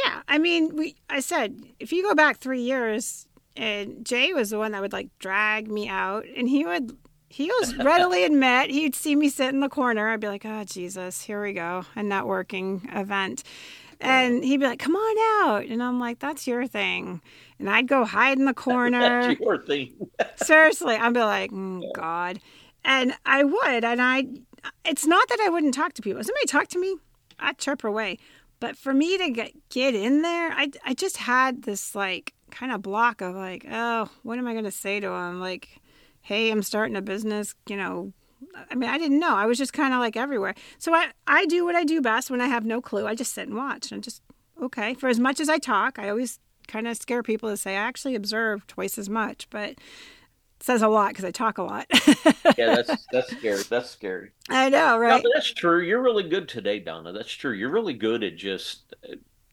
Yeah. I mean, we. I said, if you go back three years, and Jay was the one that would like drag me out, and he would, he was readily admit, he'd see me sit in the corner. I'd be like, oh, Jesus, here we go, a networking event. And he'd be like, come on out. And I'm like, that's your thing. And I'd go hide in the corner. That's your thing. Seriously. I'd be like, mm, yeah. God. And I would. And I, it's not that I wouldn't talk to people. If somebody talked to me, I'd chirp away. But for me to get, get in there, I, I just had this like kind of block of like, oh, what am I going to say to him? Like, hey, I'm starting a business, you know, I mean, I didn't know. I was just kind of like everywhere. So I, I do what I do best when I have no clue. I just sit and watch. And I'm just, okay. For as much as I talk, I always kind of scare people to say, I actually observe twice as much. But it says a lot because I talk a lot. Yeah, that's that's scary. That's scary. I know, right? No, that's true. You're really good today, Donna. That's true. You're really good at just,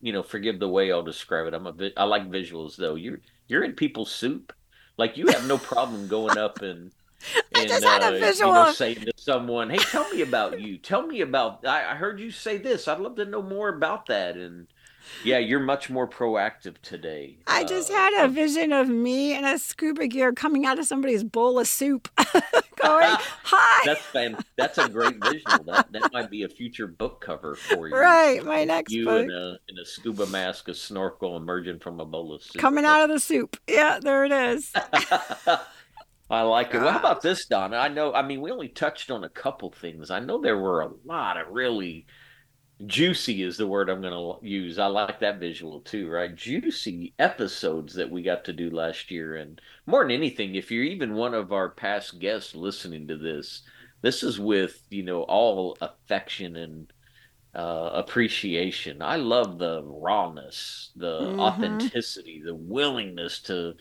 you know, forgive the way I'll describe it. I'm a vi- I like visuals, though. You're, you're in people's soup. Like, you have no problem going up and... And I just had a uh, visual. You know, saying to someone, hey, tell me about you. Tell me about, I, I heard you say this. I'd love to know more about that. And yeah, you're much more proactive today. I uh, just had a vision of me in a scuba gear coming out of somebody's bowl of soup going, hi. That's fan- That's a great visual. That that might be a future book cover for you. Right, my next you book. You in, in a scuba mask, a snorkel, emerging from a bowl of soup. Coming out of the soup. Yeah, there it is. I like it. Well, how about this, Donna? I know, I mean, we only touched on a couple things. I know there were a lot of really juicy is the word I'm going to use. I like that visual too, right? Juicy episodes that we got to do last year. And more than anything, if you're even one of our past guests listening to this, this is with, you know, all affection and uh, appreciation. I love the rawness, the mm-hmm. authenticity, the willingness to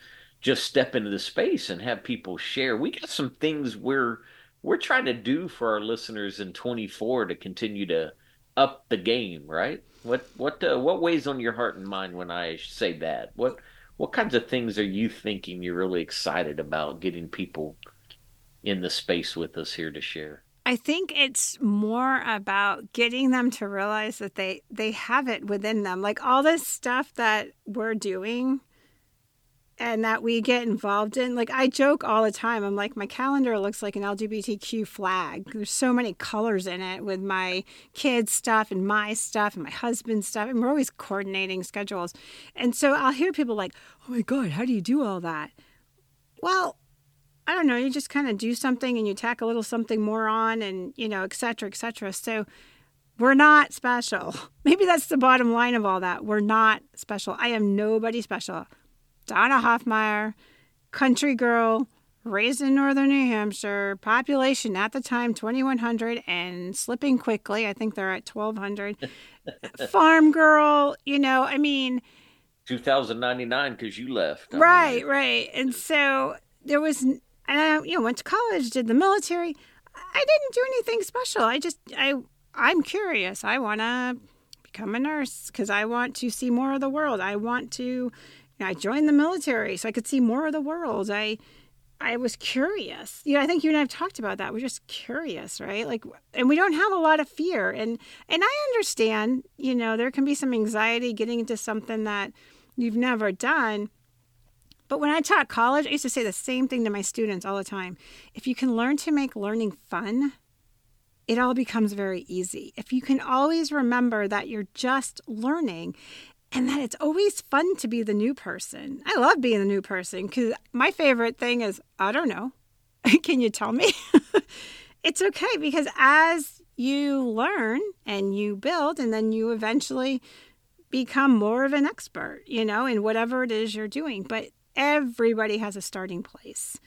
just step into the space and have people share. We got some things we're we're trying to do for our listeners in twenty-four to continue to up the game, right? What what uh, what weighs on your heart and mind when I say that? What what kinds of things are you thinking you're really excited about getting people in the space with us here to share? I think it's more about getting them to realize that they they have it within them. Like all this stuff that we're doing and that we get involved in. Like, I joke all the time. I'm like, my calendar looks like an L G B T Q flag. There's so many colors in it with my kids' stuff and my stuff and my husband's stuff. And we're always coordinating schedules. And so I'll hear people like, oh, my God, how do you do all that? Well, I don't know. You just kind of do something and you tack a little something more on and, you know, et cetera, et cetera. So we're not special. Maybe that's the bottom line of all that. We're not special. I am nobody special. Donna Hoffmeyer, country girl, raised in northern New Hampshire, population at the time twenty-one hundred and slipping quickly. I think they're at twelve hundred. Farm girl, you know, I mean. two thousand ninety-nine because you left. I right, mean. right. And so there was, and I, you know, went to college, did the military. I didn't do anything special. I just, I, I'm curious. I want to become a nurse because I want to see more of the world. I want to. I joined the military so I could see more of the world. I I was curious. You know, I think you and I have talked about that. We're just curious, right? Like, and we don't have a lot of fear. And and I understand, you know, there can be some anxiety getting into something that you've never done. But when I taught college, I used to say the same thing to my students all the time. If you can learn to make learning fun, it all becomes very easy. If you can always remember that you're just learning. And that it's always fun to be the new person. I love being the new person because my favorite thing is, I don't know. Can you tell me? It's okay because as you learn and you build and then you eventually become more of an expert, you know, in whatever it is you're doing. But everybody has a starting place.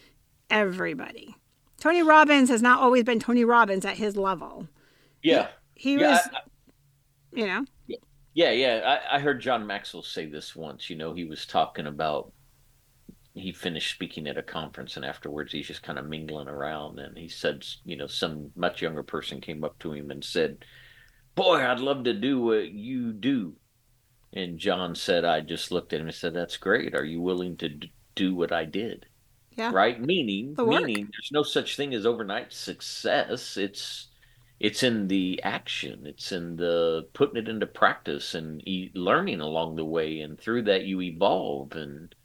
Everybody. Tony Robbins has not always been Tony Robbins at his level. Yeah. He, he yeah, was, I, I... you know. Yeah. Yeah, yeah. I, I heard John Maxwell say this once. You know, he was talking about he finished speaking at a conference and afterwards he's just kind of mingling around. And he said, you know, some much younger person came up to him and said, boy, I'd love to do what you do. And John said, I just looked at him and said, that's great. Are you willing to do what I did? Yeah. Right? Meaning, the meaning there's no such thing as overnight success. It's It's in the action. It's in the putting it into practice and e- learning along the way. And through that, you evolve. And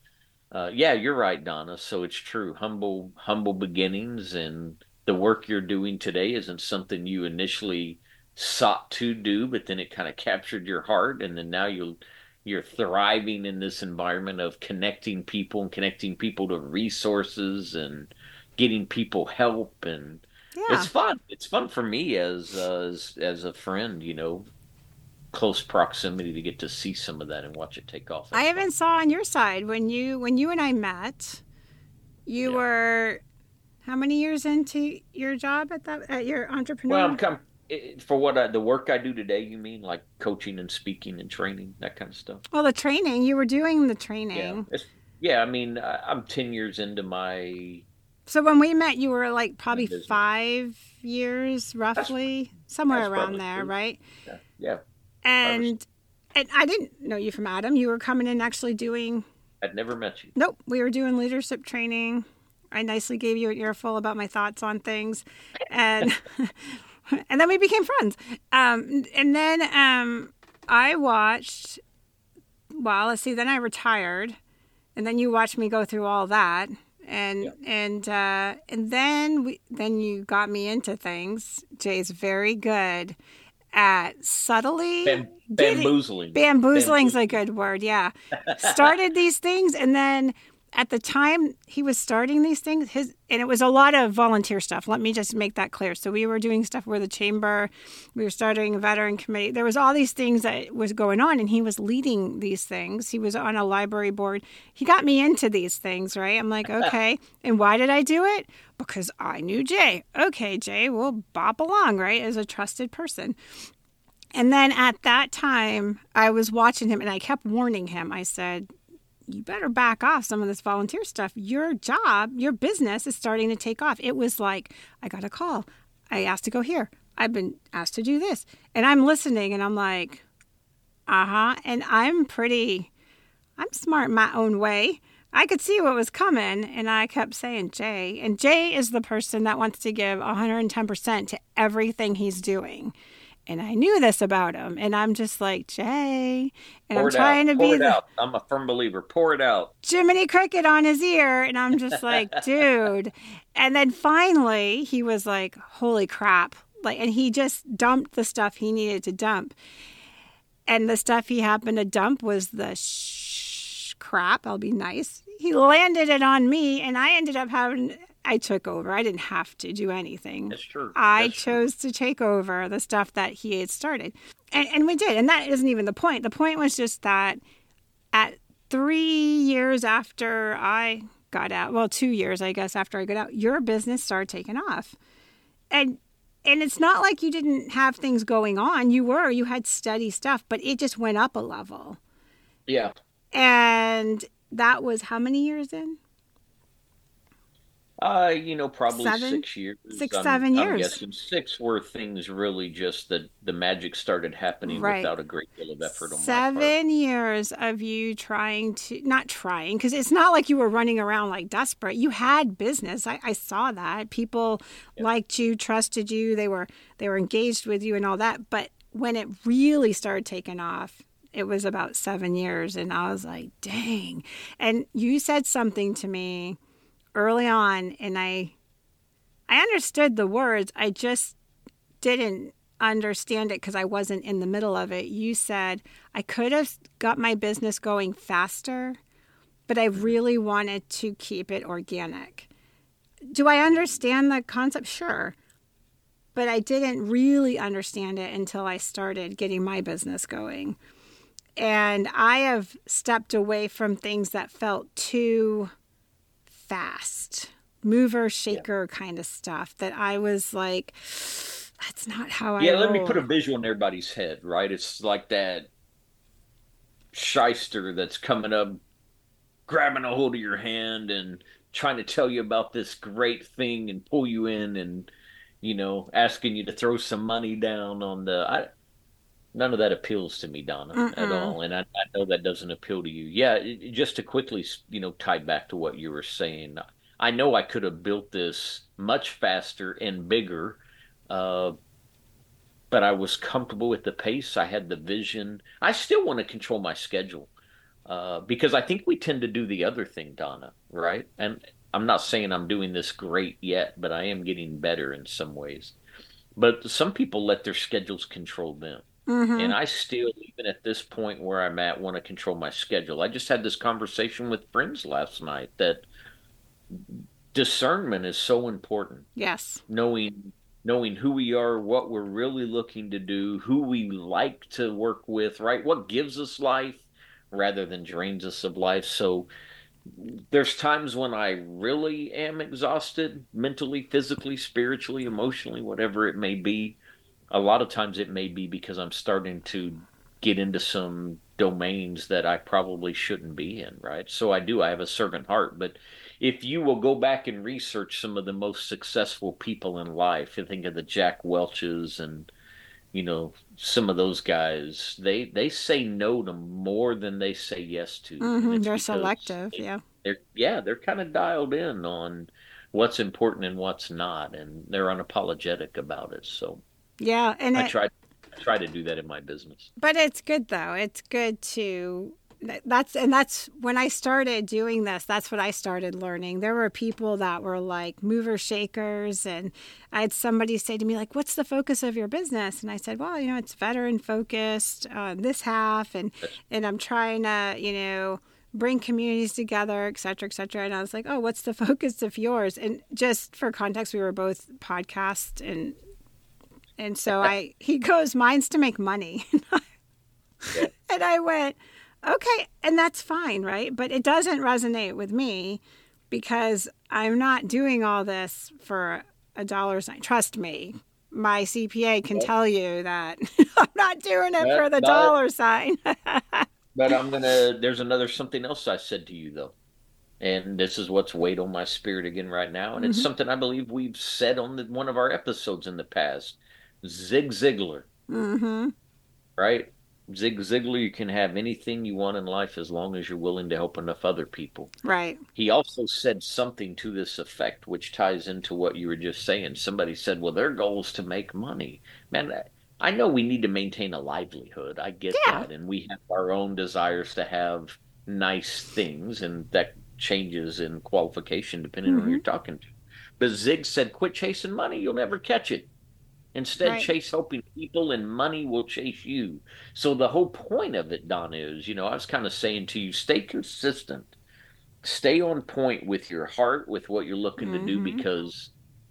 uh, yeah, you're right, Donna. So it's true. Humble, humble beginnings. And the work you're doing today isn't something you initially sought to do, but then it kind of captured your heart. And then now you're, you're thriving in this environment of connecting people and connecting people to resources and getting people help and yeah. It's fun. It's fun for me as, uh, as as a friend, you know, close proximity to get to see some of that and watch it take off. That's I even fun. Saw on your side when you when you and I met, you yeah. were How many years into your job at that, at your entrepreneur? Well, I'm come for what I, the work I do today. You mean like coaching and speaking and training, that kind of stuff? Well, the training you were doing the training. Yeah, yeah I mean, I'm ten years into my. So when we met, you were like probably five years, roughly that's, somewhere that's around there, true. Right? Yeah. yeah. And I was... and I didn't know you from Adam. You were coming in actually doing. I'd never met you. Nope, we were doing leadership training. I nicely gave you an earful about my thoughts on things, and and then we became friends. Um, and then um, I watched, well, let's see, then I retired, and then you watched me go through all that, and yeah. and uh, and then we, then you got me into things. Jay's very good at subtly Bam- bamboozling. Bamboozling's Bamboozling. A good word, yeah. Started these things, and then. At the time he was starting these things, his and it was a lot of volunteer stuff. Let me just make that clear. So we were doing stuff with the chamber. We were starting a veteran committee. There was all these things that was going on, and he was leading these things. He was on a library board. He got me into these things, right? I'm like, okay. And why did I do it? Because I knew Jay. Okay, Jay, we'll bop along, right, as a trusted person. And then at that time, I was watching him, and I kept warning him. I said, you better back off some of this volunteer stuff. Your job, your business is starting to take off. It was like, I got a call. I asked to go here. I've been asked to do this. And I'm listening and I'm like, uh-huh. And I'm pretty, I'm smart in my own way. I could see what was coming. And I kept saying, Jay. And Jay is the person that wants to give one hundred ten percent to everything he's doing. And I knew this about him. And I'm just like, Jay. And I'm trying to be. Pour it out. I'm a firm believer. Pour it out. Jiminy Cricket on his ear. And I'm just like, dude. And then finally, he was like, holy crap. Like, and he just dumped the stuff he needed to dump. And the stuff he happened to dump was the shh crap. I'll be nice. He landed it on me. And I ended up having. I took over. I didn't have to do anything. That's true. I That's chose true. to take over the stuff that he had started. And, and we did. And that isn't even the point. The point was just that at three years after I got out, well, two years, I guess, after I got out, your business started taking off. And and it's not like you didn't have things going on. You were. You had steady stuff, but it just went up a level. Yeah. And that was how many years in? Uh, you know, probably seven, six years. Six, I'm, seven I'm years. Guessing six were things really just that the magic started happening right. without a great deal of effort on seven my part. Seven years of you trying to, not trying, because it's not like you were running around like desperate. You had business. I, I saw that. People yeah. liked you, trusted you. They were they were engaged with you and all that. But when it really started taking off, it was about seven years. And I was like, dang. And you said something to me early on, and I I understood the words. I just didn't understand it because I wasn't in the middle of it. You said, I could have got my business going faster, but I really wanted to keep it organic. Do I understand the concept? Sure. But I didn't really understand it until I started getting my business going. And I have stepped away from things that felt too fast mover shaker yeah. kind of stuff that I was like, that's not how I yeah roll. Let me put a visual in everybody's head, right? It's like that shyster that's coming up, grabbing a hold of your hand and trying to tell you about this great thing and pull you in, and you know, asking you to throw some money down on the I, none of that appeals to me, Donna, Mm-mm. at all. And I, I know that doesn't appeal to you. Yeah, it, it, just to quickly, you know, tie back to what you were saying, I know I could have built this much faster and bigger, uh, but I was comfortable with the pace. I had the vision. I still want to control my schedule uh, because I think we tend to do the other thing, Donna, right? And I'm not saying I'm doing this great yet, but I am getting better in some ways. But some people let their schedules control them. Mm-hmm. And I still, even at this point where I'm at, want to control my schedule. I just had this conversation with friends last night that discernment is so important. Yes. Knowing knowing who we are, what we're really looking to do, who we like to work with, right? What gives us life rather than drains us of life. So there's times when I really am exhausted, mentally, physically, spiritually, emotionally, whatever it may be. A lot of times it may be because I'm starting to get into some domains that I probably shouldn't be in, right? So I do, I have a servant heart, but if you will go back and research some of the most successful people in life, you think of the Jack Welch's and, you know, some of those guys, they they say no to more than they say yes to. Mm-hmm, they're selective, they, yeah. They're, yeah, they're kind of dialed in on what's important and what's not, and they're unapologetic about it. So yeah, and I it, try, I try to do that in my business. But it's good, though. It's good to... That's and that's when I started doing this, that's what I started learning. There were people that were like mover shakers, and I had somebody say to me, like, what's the focus of your business? And I said, well, you know, it's veteran focused on this half, and and I'm trying to, you know, bring communities together, et cetera, et cetera. And I was like, oh, what's the focus of yours? And just for context, we were both podcasts, and and so I he goes, mine's to make money. And I went, okay, and that's fine, right? But it doesn't resonate with me because I'm not doing all this for a dollar sign. Trust me, my C P A can tell you that I'm not doing it but, for the but, dollar sign. But I'm going to, there's another something else I said to you, though. And this is what's weighed on my spirit again right now. And it's mm-hmm. something I believe we've said on the, one of our episodes in the past. Zig Ziglar. Mm-hmm. Right? Zig Ziglar, you can have anything you want in life as long as you're willing to help enough other people. Right. He also said something to this effect, which ties into what you were just saying. Somebody said, well, their goal is to make money. Man, I know we need to maintain a livelihood. I get yeah. that. And we have our own desires to have nice things. And that changes in qualification depending mm-hmm. on who you're talking to. But Zig said, quit chasing money. You'll never catch it. Instead, right. chase helping people, and money will chase you. So the whole point of it, Don, is, you know, I was kind of saying to you, stay consistent. Stay on point with your heart, with what you're looking mm-hmm. to do, because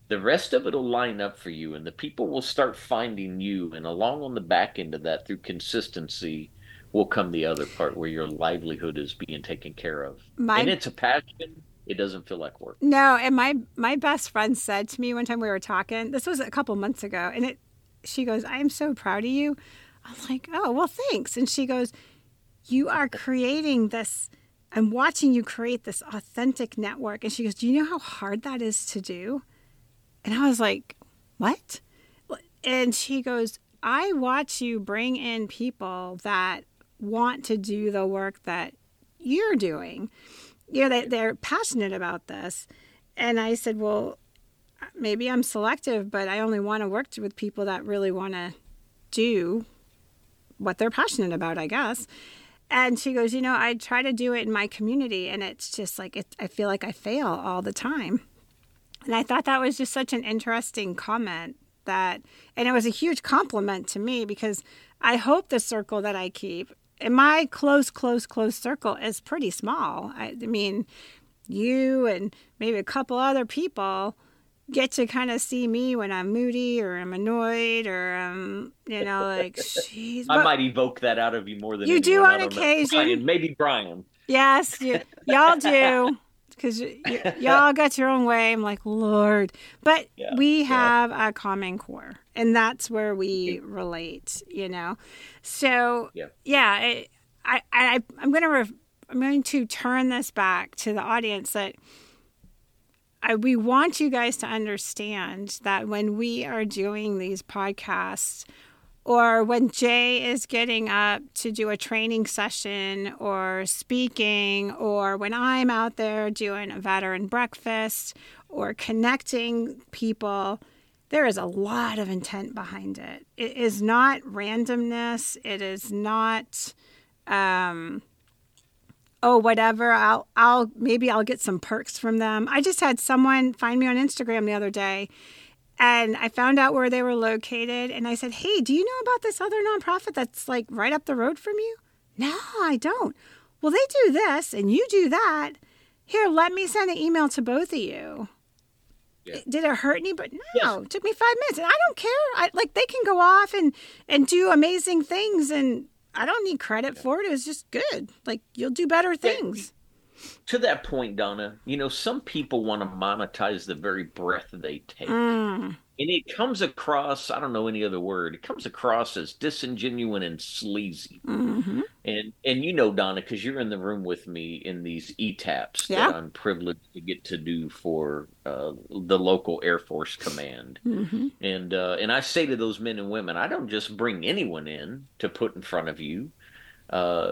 the rest of it will line up for you, and the people will start finding you. And along on the back end of that, through consistency, will come the other part where your livelihood is being taken care of. My- and it's a passion. It doesn't feel like work. No, and my my best friend said to me one time, we were talking, this was a couple months ago, and it she goes, I am so proud of you. I'm like, oh, well, thanks. And she goes, you are creating this, I'm watching you create this authentic network. And she goes, do you know how hard that is to do? And I was like, what? And she goes, I watch you bring in people that want to do the work that you're doing. You know, they, they're passionate about this. And I said, well, maybe I'm selective, but I only want to work with people that really want to do what they're passionate about, I guess. And she goes, you know, I try to do it in my community, and it's just like, it, I feel like I fail all the time. And I thought that was just such an interesting comment that, and it was a huge compliment to me, because I hope the circle that I keep, and my close, close, close circle is pretty small. I, I mean, you and maybe a couple other people get to kind of see me when I'm moody or I'm annoyed or I'm, you know, like, jeez. I might evoke that out of you more than you do on occasion. Brian, maybe Brian. Yes, you, y'all do, because y- y- y'all got your own way. I'm like, Lord. But yeah, we have yeah. a common core, and that's where we relate, you know. So yeah, yeah it, I, I, I'm going to, ref- I'm going to turn this back to the audience that I, we want you guys to understand that when we are doing these podcasts, or when Jay is getting up to do a training session or speaking, or when I'm out there doing a veteran breakfast or connecting people, there is a lot of intent behind it. It is not randomness. It is not, um, oh, whatever, I'll, I'll maybe I'll get some perks from them. I just had someone find me on Instagram the other day, and I found out where they were located, and I said, hey, do you know about this other nonprofit that's like right up the road from you? No, I don't. Well, they do this and you do that. Here, let me send an email to both of you. Yeah. Did it hurt anybody? No, yes. It took me five minutes. And I don't care. I, like, they can go off and, and do amazing things, and I don't need credit yeah. for it. It was just good. Like, you'll do better things. to that point, Donna, you know, some people want to monetize the very breath they take. Mm. And it comes across, I don't know any other word, it comes across as disingenuous and sleazy. Mm-hmm. And, and you know, Donna, because you're in the room with me in these E TAPs yeah. that I'm privileged to get to do for uh, the local Air Force Command. Mm-hmm. And, uh, and I say to those men and women, I don't just bring anyone in to put in front of you. Uh,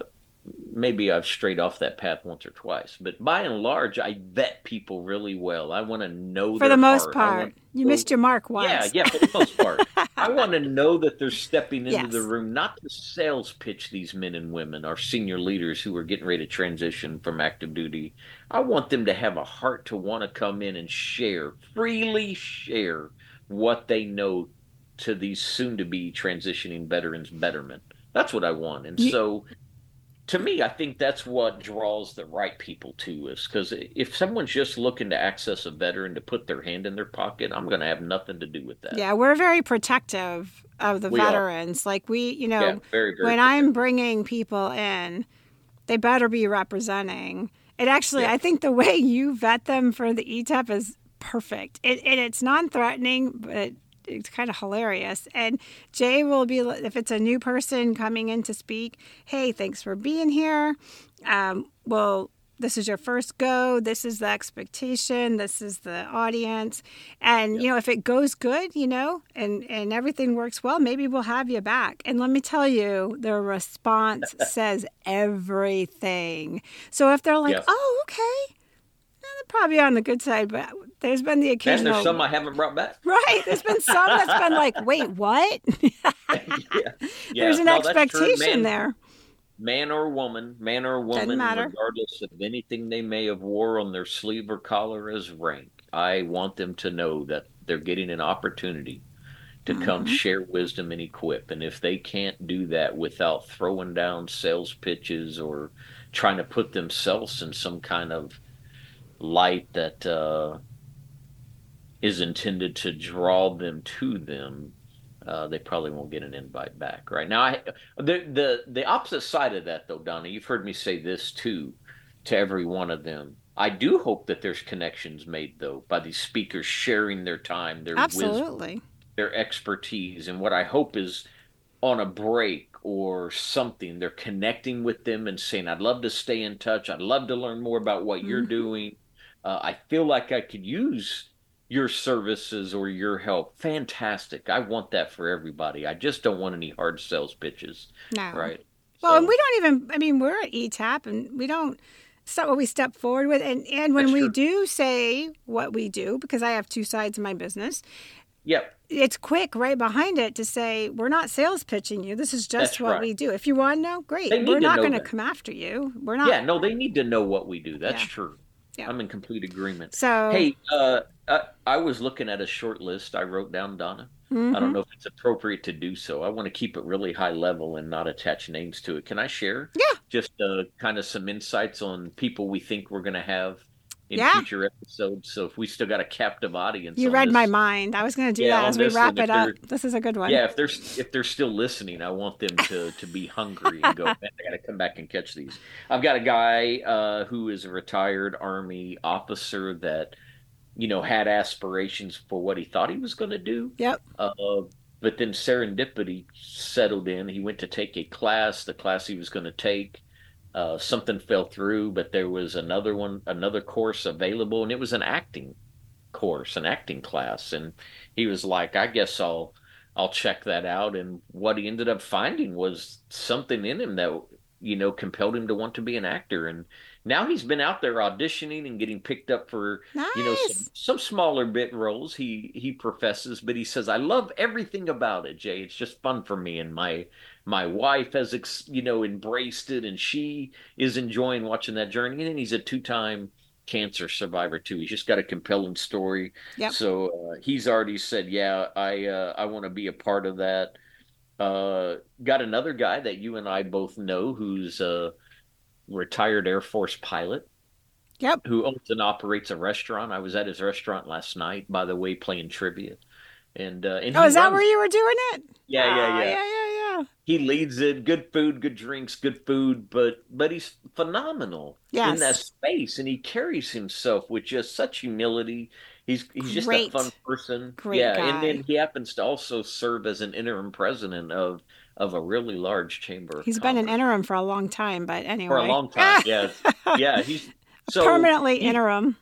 maybe I've strayed off that path once or twice, but by and large, I vet people really well. I want to know for the most part. You missed your mark once. Yeah, yeah, for the most part. I want to know that they're stepping into the room, not to sales pitch these men and women, our senior leaders who are getting ready to transition from active duty. I want them to have a heart to want to come in and share, freely share what they know to these soon-to-be transitioning veterans' betterment. That's what I want. And you- so... to me, I think that's what draws the right people to us, because if someone's just looking to access a veteran to put their hand in their pocket, I'm going to have nothing to do with that. Yeah, we're very protective of the we veterans. Are. Like we, you know, yeah, very, very when protective. I'm bringing people in, they better be representing. And actually, yeah. I think the way you vet them for the E TAP is perfect. It, and it's non-threatening, but it, it's kind of hilarious. And Jay will be, if it's a new person coming in to speak, hey, thanks for being here. Um, well, this is your first go. This is the expectation. This is the audience. And, yep. you know, if it goes good, you know, and, and everything works well, maybe we'll have you back. And let me tell you, the response says everything. So if they're like, yes. oh, okay. They're probably on the good side, but there's been the occasional. And there's some I haven't brought back. Right. There's been some that's been like, wait, what? yeah. Yeah. There's an no, expectation man, there. Man or woman, man or woman, regardless of anything they may have wore on their sleeve or collar as rank, I want them to know that they're getting an opportunity to mm-hmm. come share wisdom and equip. And if they can't do that without throwing down sales pitches or trying to put themselves in some kind of light that uh, is intended to draw them to them, uh, they probably won't get an invite back. Right now, I, the the the opposite side of that, though, Donna, you've heard me say this too to every one of them. I do hope that there's connections made, though, by these speakers sharing their time, their Absolutely. wisdom, their expertise, and what I hope is on a break or something, they're connecting with them and saying, I'd love to stay in touch. I'd love to learn more about what mm-hmm. you're doing. Uh, I feel like I could use your services or your help. Fantastic. I want that for everybody. I just don't want any hard sales pitches. No. Right. Well, so, and we don't even, I mean, we're at E TAP and we don't, it's not what we step forward with. And, and when we true. do say what we do, because I have two sides of my business. Yep. It's quick right behind it to say, we're not sales pitching you. This is just That's what right. we do. If you want to know, great. We're not going to come after you. We're not. Yeah, no, they need to know what we do. That's yeah. true. Yeah. I'm in complete agreement. So, hey, uh, I, I was looking at a short list I wrote down, Donna. Mm-hmm. I don't know if it's appropriate to do so. I want to keep it really high level and not attach names to it. Can I share? Yeah. Just uh, kind of some insights on people we think we're going to have in yeah. future episodes. So if we still got a captive audience, you read this, my mind. I was going to do yeah, that as we wrap it up. This is a good one. Yeah. If they're, if they're still listening, I want them to, to be hungry and go, man, I got to come back and catch these. I've got a guy uh, who is a retired Army officer that, you know, had aspirations for what he thought he was going to do. Yep. Uh, but then serendipity settled in. He went to take a class, the class he was going to take. Uh, something fell through, but there was another one, another course available, and it was an acting course, an acting class. And he was like, I guess I'll, I'll check that out. And what he ended up finding was something in him that, you know, compelled him to want to be an actor. And now he's been out there auditioning and getting picked up for, nice. you know, some, some smaller bit roles. He, he professes, but he says, I love everything about it, Jay. It's just fun for me and my, My wife has, you know, embraced it, and she is enjoying watching that journey. And he's a two-time cancer survivor too. He's just got a compelling story. Yep. So uh, he's already said, "Yeah, I uh, I want to be a part of that." Uh, got another guy that you and I both know, who's a retired Air Force pilot. Yep. Who owns and operates a restaurant. I was at his restaurant last night, by the way, playing trivia. And, uh, and oh, is runs... that where you were doing it? Yeah, yeah, yeah, oh, yeah, yeah. yeah. He leads it. Good food, good drinks, good food. But but he's phenomenal yes. in that space, and he carries himself with just such humility. He's he's just Great. a fun person. Great yeah, guy. And then he happens to also serve as an interim president of of a really large chamber. He's of been Congress. An interim for a long time, but anyway, for a long time, yeah, yeah. He's so permanently he, interim.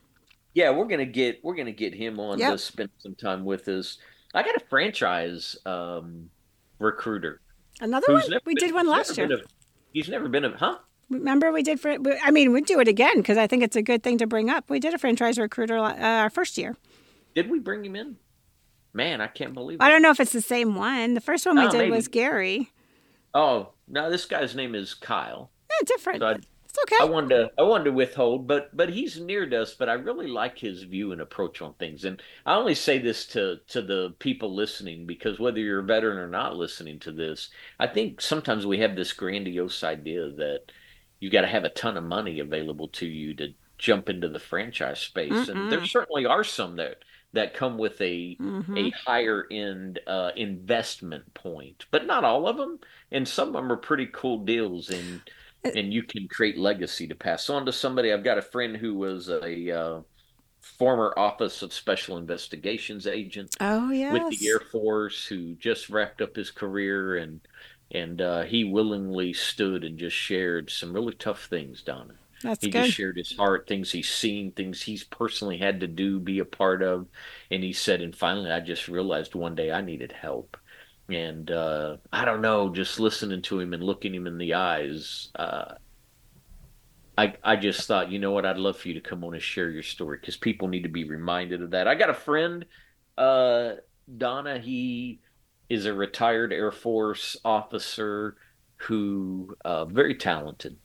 Yeah, we're gonna get we're gonna get him on yep. to spend some time with us. I got a franchise um, recruiter. Another one? We been, did one last year. A, he's never been a, huh? Remember we did, for, I mean, we'd do it again because I think it's a good thing to bring up. We did a franchise recruiter uh, our first year. Did we bring him in? Man, I can't believe it. I don't know if it's the same one. The first one we oh, did maybe. was Gary. Oh, no, this guy's name is Kyle. Yeah, different. So I, it's okay. I wanted to, I wanted to withhold, but but he's near to us, but I really like his view and approach on things. And I only say this to, to the people listening, because whether you're a veteran or not listening to this, I think sometimes we have this grandiose idea that you got to have a ton of money available to you to jump into the franchise space. Mm-mm. And there certainly are some that, that come with a mm-hmm. a higher end uh, investment point, but not all of them. And some of them are pretty cool deals, and and you can create legacy to pass on to somebody. I've got a friend who was a uh, former Office of Special Investigations agent oh, yes. with the Air Force, who just wrapped up his career, and And uh, he willingly stood and just shared some really tough things, Donna. That's he good. He just shared his heart, things he's seen, things he's personally had to do, be a part of. And he said, and finally, I just realized one day I needed help. And uh, I don't know, just listening to him and looking him in the eyes, uh, I I just thought, you know what, I'd love for you to come on and share your story, because people need to be reminded of that. I got a friend, uh, Donna, he... is a retired Air Force officer who, uh, very talented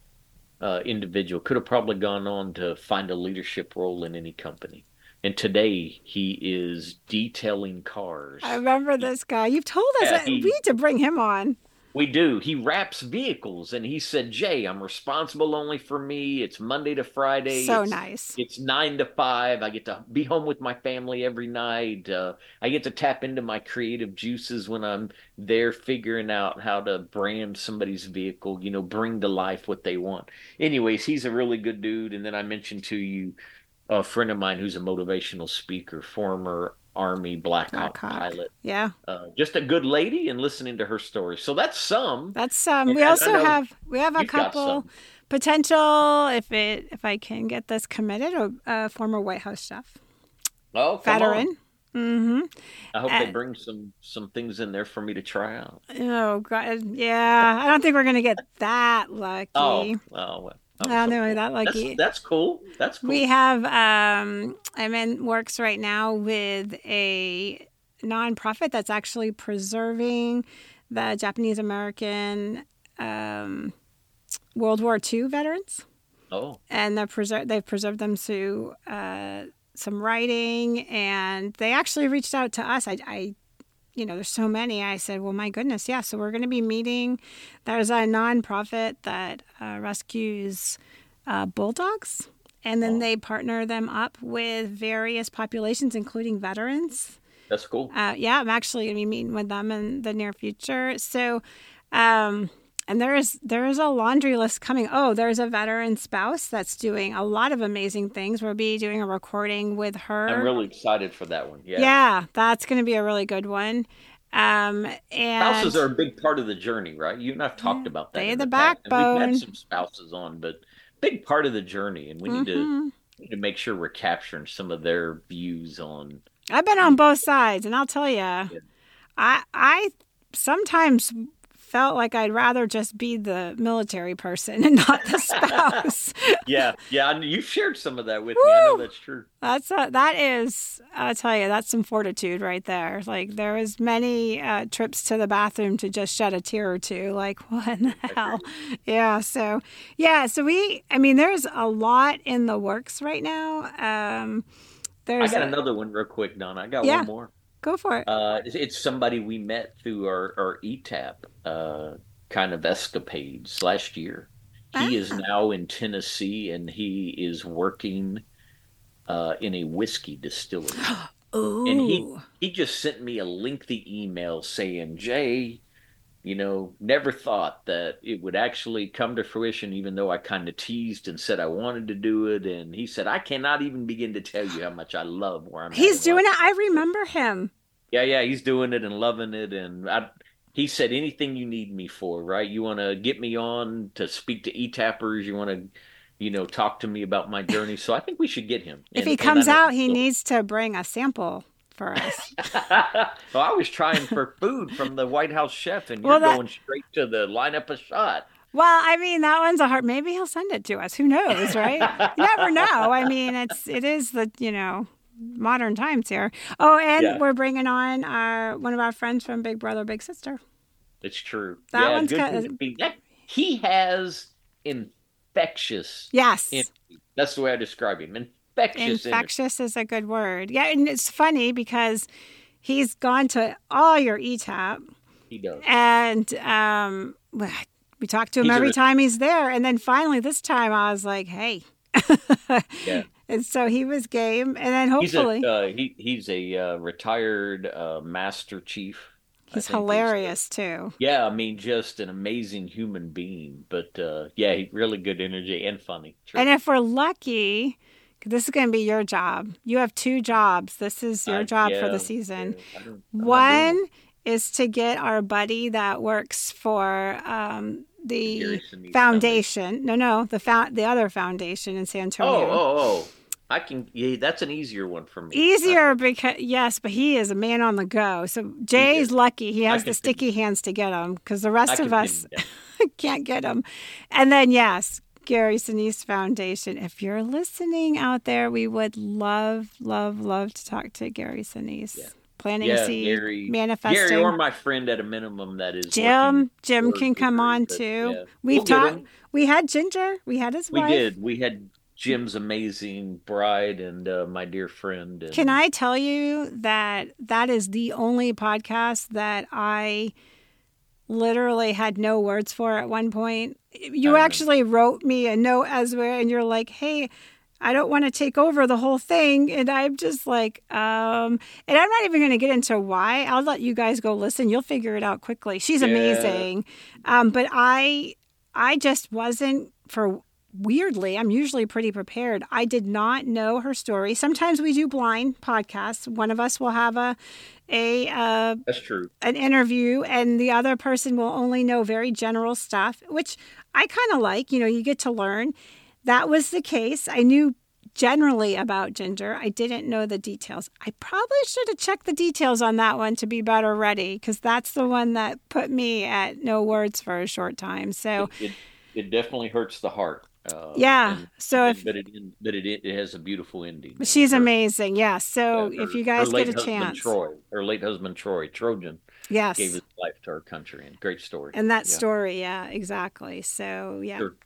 uh, individual, could have probably gone on to find a leadership role in any company. And today he is detailing cars. I remember this guy. You've told us yeah, he, we need to bring him on. We do. He wraps vehicles, and he said, Jay, I'm responsible only for me. It's Monday to Friday. So it's, nice. It's nine to five. I get to be home with my family every night. Uh, I get to tap into my creative juices when I'm there figuring out how to brand somebody's vehicle, you know, bring to life what they want. Anyways, he's a really good dude. And then I mentioned to you a friend of mine who's a motivational speaker, former Army Black Hawk pilot. Yeah. Uh, just a good lady, and listening to her story. So that's some. That's some. Um, we also have we have a couple potential, if it if I can get this committed, or uh, former White House chef. Oh, come veteran. On. Mm-hmm. I hope uh, they bring some some things in there for me to try out. Oh God, yeah. I don't think we're gonna get that lucky. Oh, oh well. I don't know that lucky. That's, that's cool. That's cool. We have, um, I'm in works right now with a nonprofit that's actually preserving the Japanese American um, World War Two veterans. Oh. And they're preser- they've preserved them through uh, some writing, and they actually reached out to us. I, I you know, there's so many. I said, well, my goodness, yeah. So we're going to be meeting. There's a nonprofit that uh, rescues uh, bulldogs, and then oh. they partner them up with various populations, including veterans. That's cool. Uh, yeah, I'm actually going to be meeting with them in the near future. So, um, and there is there is a laundry list coming. Oh, there's a veteran spouse that's doing a lot of amazing things. We'll be doing a recording with her. I'm really excited for that one. Yeah, yeah, that's going to be a really good one. Um, and spouses are a big part of the journey, right? You and I've talked yeah, about that. They're the, the backbone. We've had some spouses on, but big part of the journey, and we need mm-hmm. to we need to make sure we're capturing some of their views on. I've been on both sides, and I'll tell you, yeah. I I sometimes felt like I'd rather just be the military person and not the spouse. yeah, yeah, I, you've shared some of that with Woo! me. I know that's true. That's a, that is, I'll tell you, that's some fortitude right there. Like there was many uh, trips to the bathroom to just shed a tear or two. Like what in the hell? Yeah. So yeah. So we, I mean, there's a lot in the works right now. Um, there's I got a, another one real quick, Donna. I got yeah. one more. Go for it. Uh, it's somebody we met through our, our E T A P uh, kind of escapades last year. He ah. is now in Tennessee, and he is working uh, in a whiskey distillery. Ooh. And he, he just sent me a lengthy email saying, Jay, you know, never thought that it would actually come to fruition, even though I kind of teased and said I wanted to do it. And he said, I cannot even begin to tell you how much I love where I'm at. He's doing it. I remember him. Yeah, yeah. He's doing it and loving it. And I, he said, anything you need me for, right? You want to get me on to speak to E T A P ers. You want to, you know, talk to me about my journey. So I think we should get him. If and, he comes out, he needs to bring a sample for us. Well, I was trying for food from the White House chef, and well, you're that... going straight to the lineup of shot. Well, I mean, that one's a hard. Maybe he'll send it to us. Who knows, right? You never know. I mean, it's it is the you know modern times here. Oh, and yeah. We're bringing on our one of our friends from Big Brother Big Sister. It's true. That yeah, one's good. Kind of... He has infectious. Yes. Energy. That's the way I describe him. And Infectious, infectious is a good word. Yeah, and it's funny because he's gone to all your E T A P. He does. And um, we talk to him he's every a, time he's there. And then finally this time I was like, hey. Yeah. And so he was game. And then hopefully. He's a, uh, he, he's a uh, retired uh, master chief. He's hilarious, he's, too. Yeah, I mean, just an amazing human being. But, uh, yeah, really good energy and funny. True. And if we're lucky... This is going to be your job. You have two jobs. This is your job uh, yeah, for the season. Yeah, I don't, I don't One know. is to get our buddy that works for um, the foundation. No, no, the fa- the other foundation in San Antonio. Oh, oh, oh. I can. Yeah, that's an easier one for me. Easier because yes, but he is a man on the go. So Jay's lucky he has the sticky hands to get him because the rest of us can't get him. And then yes. Gary Sinise Foundation. If you're listening out there, we would love, love, love to talk to Gary Sinise. Yeah. Planting yeah, seed, Gary, manifesting. Gary or my friend at a minimum that is Jim. Jim can come Gary, on too. Yeah. We've we'll talked. We had Ginger. We had his we wife. We did. We had Jim's amazing bride and uh, my dear friend. And... Can I tell you that that is the only podcast that I literally had no words for at one point? You actually wrote me a note as well, and you're like, hey, I don't want to take over the whole thing. And I'm just like, um, and I'm not even going to get into why. I'll let you guys go listen. You'll figure it out quickly. She's yeah. amazing. Um, but I, I just wasn't for weirdly, I'm usually pretty prepared. I did not know her story. Sometimes we do blind podcasts. One of us will have a, a uh, that's true. An interview, and the other person will only know very general stuff, which I kind of like. You know, you get to learn. That was the case. I knew generally about Ginger. I didn't know the details. I probably should have checked the details on that one to be better ready, because that's the one that put me at no words for a short time. So it, it, it definitely hurts the heart. Uh, yeah. And, so, if, and, but it but it it has a beautiful ending. She's her, amazing. Yeah. So, her, if you guys get a husband, chance, Troy, her late husband Troy Trojan, yes, gave his life to our country, and great story. And that yeah. story, yeah, exactly. So, yeah. Sure.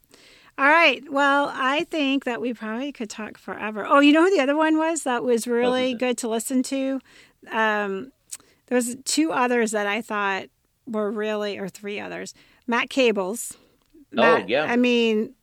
All right. Well, I think that we probably could talk forever. Oh, you know who the other one was that was really good to listen to? Um, there was two others that I thought were really, or three others. Matt Cables. Matt, oh, yeah. I mean.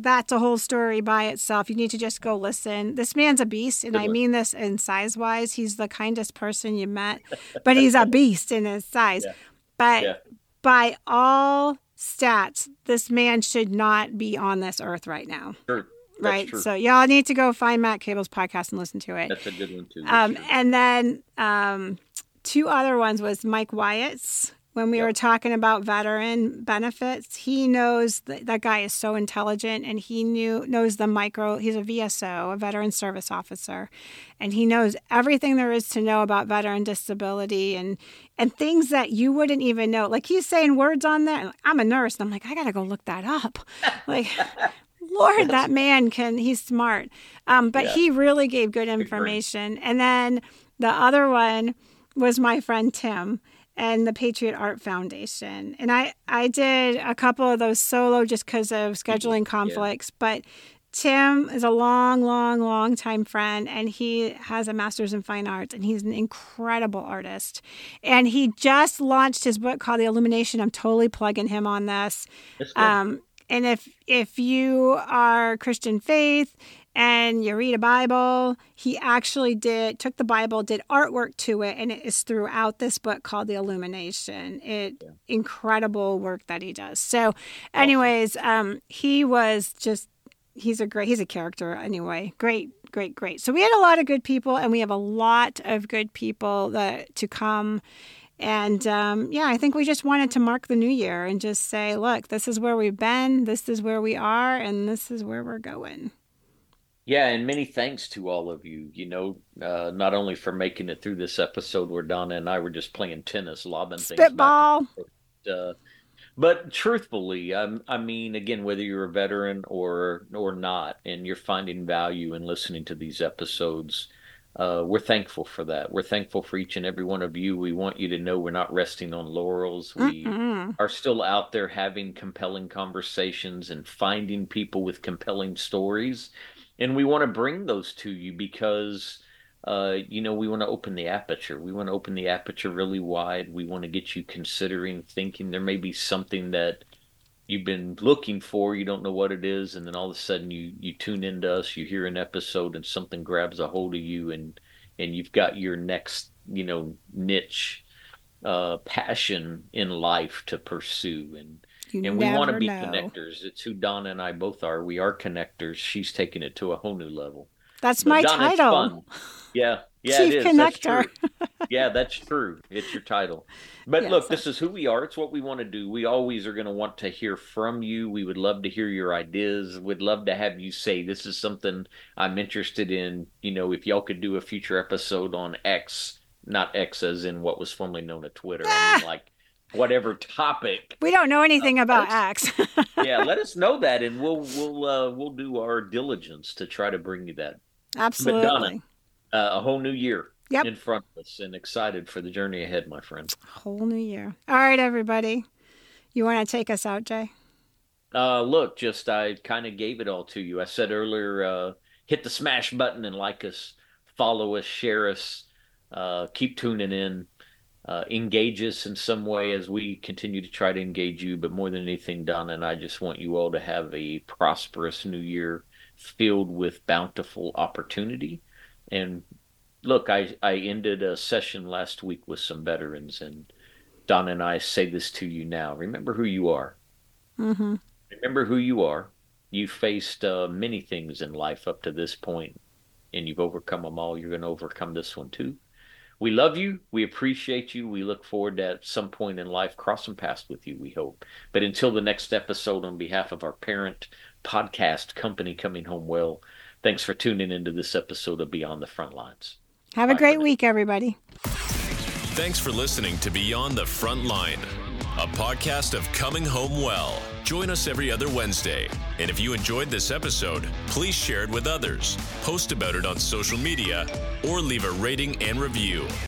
That's a whole story by itself. You need to just go listen. This man's a beast, and I mean this in size-wise. He's the kindest person you met, but he's a beast in his size. Yeah. But yeah. by all stats, this man should not be on this earth right now. Sure. Right? So y'all need to go find Matt Cable's podcast and listen to it. That's a good one, too. Um, and then um, two other ones was Mike Wyatt's. When we yep. were talking about veteran benefits, he knows that, that guy is so intelligent, and he knew knows the micro. He's a V S O, a veteran service officer, and he knows everything there is to know about veteran disability and and things that you wouldn't even know. Like he's saying words on there. And I'm a nurse, and I'm like, I gotta go look that up. Like, Lord, that man can. He's smart, um, but yeah. he really gave good information. Good and then the other one was my friend Tim. And the Patriot Art Foundation. And I, I did a couple of those solo just because of scheduling conflicts. Yeah. But Tim is a long, long, long time friend. And he has a master's in fine arts. And he's an incredible artist. And he just launched his book called The Illumination. I'm totally plugging him on this. Um, And if if you are Christian faith and you read a Bible, he actually did took the Bible, did artwork to it, and it is throughout this book called The Illumination. It yeah. Incredible work that he does. So, anyways, um, he was just he's a great he's a character anyway. Great, great, great. So we had a lot of good people, and we have a lot of good people that to come. And, um, yeah, I think we just wanted to mark the new year and just say, look, this is where we've been, this is where we are, and this is where we're going. Yeah, and many thanks to all of you, you know, uh, not only for making it through this episode where Donna and I were just playing tennis, lobbing things. Spitball. But, uh, but truthfully, I'm, I mean, again, whether you're a veteran or or not, and you're finding value in listening to these episodes, Uh, we're thankful for that. We're thankful for each and every one of you. We want you to know we're not resting on laurels. We Mm-mm. are still out there having compelling conversations and finding people with compelling stories. And we want to bring those to you because, uh, you know, we want to open the aperture. We want to open the aperture really wide. We want to get you considering, thinking there may be something that you've been looking for, you don't know what it is, and then all of a sudden you, you tune into us, you hear an episode, and something grabs a hold of you, and and you've got your next, you know, niche, uh, passion in life to pursue. And you and we want to be know. connectors. It's who Donna and I both are. We are connectors. She's taking it to a whole new level. That's but my Donna, title. Yeah. Yeah, Chief it is. Connector. That's true. Yeah, that's true. It's your title. But yeah, look, so. This is who we are. It's what we want to do. We always are going to want to hear from you. We would love to hear your ideas. We'd love to have you say, this is something I'm interested in. You know, if y'all could do a future episode on X, not X as in what was formerly known as Twitter. Ah! I mean, like whatever topic. We don't know anything uh, about X. Yeah, let us know that, and we'll we'll uh, we'll do our diligence to try to bring you that. Absolutely. But Donna, Uh, a whole new year yep. in front of us, and excited for the journey ahead, my friend. Whole new year. All right, everybody. You want to take us out, Jay? Uh, look, just I kind of gave it all to you. I said earlier, uh, hit the smash button and like us, follow us, share us, uh, keep tuning in, uh, engage us in some way as we continue to try to engage you. But more than anything, Donna and I just want you all to have a prosperous new year filled with bountiful opportunity. And look, I, I ended a session last week with some veterans, and Donna and I say this to you now. Remember who you are. Mm-hmm. Remember who you are. You faced uh, many things in life up to this point, and you've overcome them all. You're going to overcome this one too. We love you. We appreciate you. We look forward to at some point in life crossing paths with you, we hope. But until the next episode, on behalf of our parent podcast company, Coming Home Well, thanks for tuning into this episode of Beyond the Frontlines. Have a Bye great week, everybody. Thanks for listening to Beyond the Frontline, a podcast of Coming Home Well. Join us every other Wednesday. And if you enjoyed this episode, please share it with others, post about it on social media, or leave a rating and review.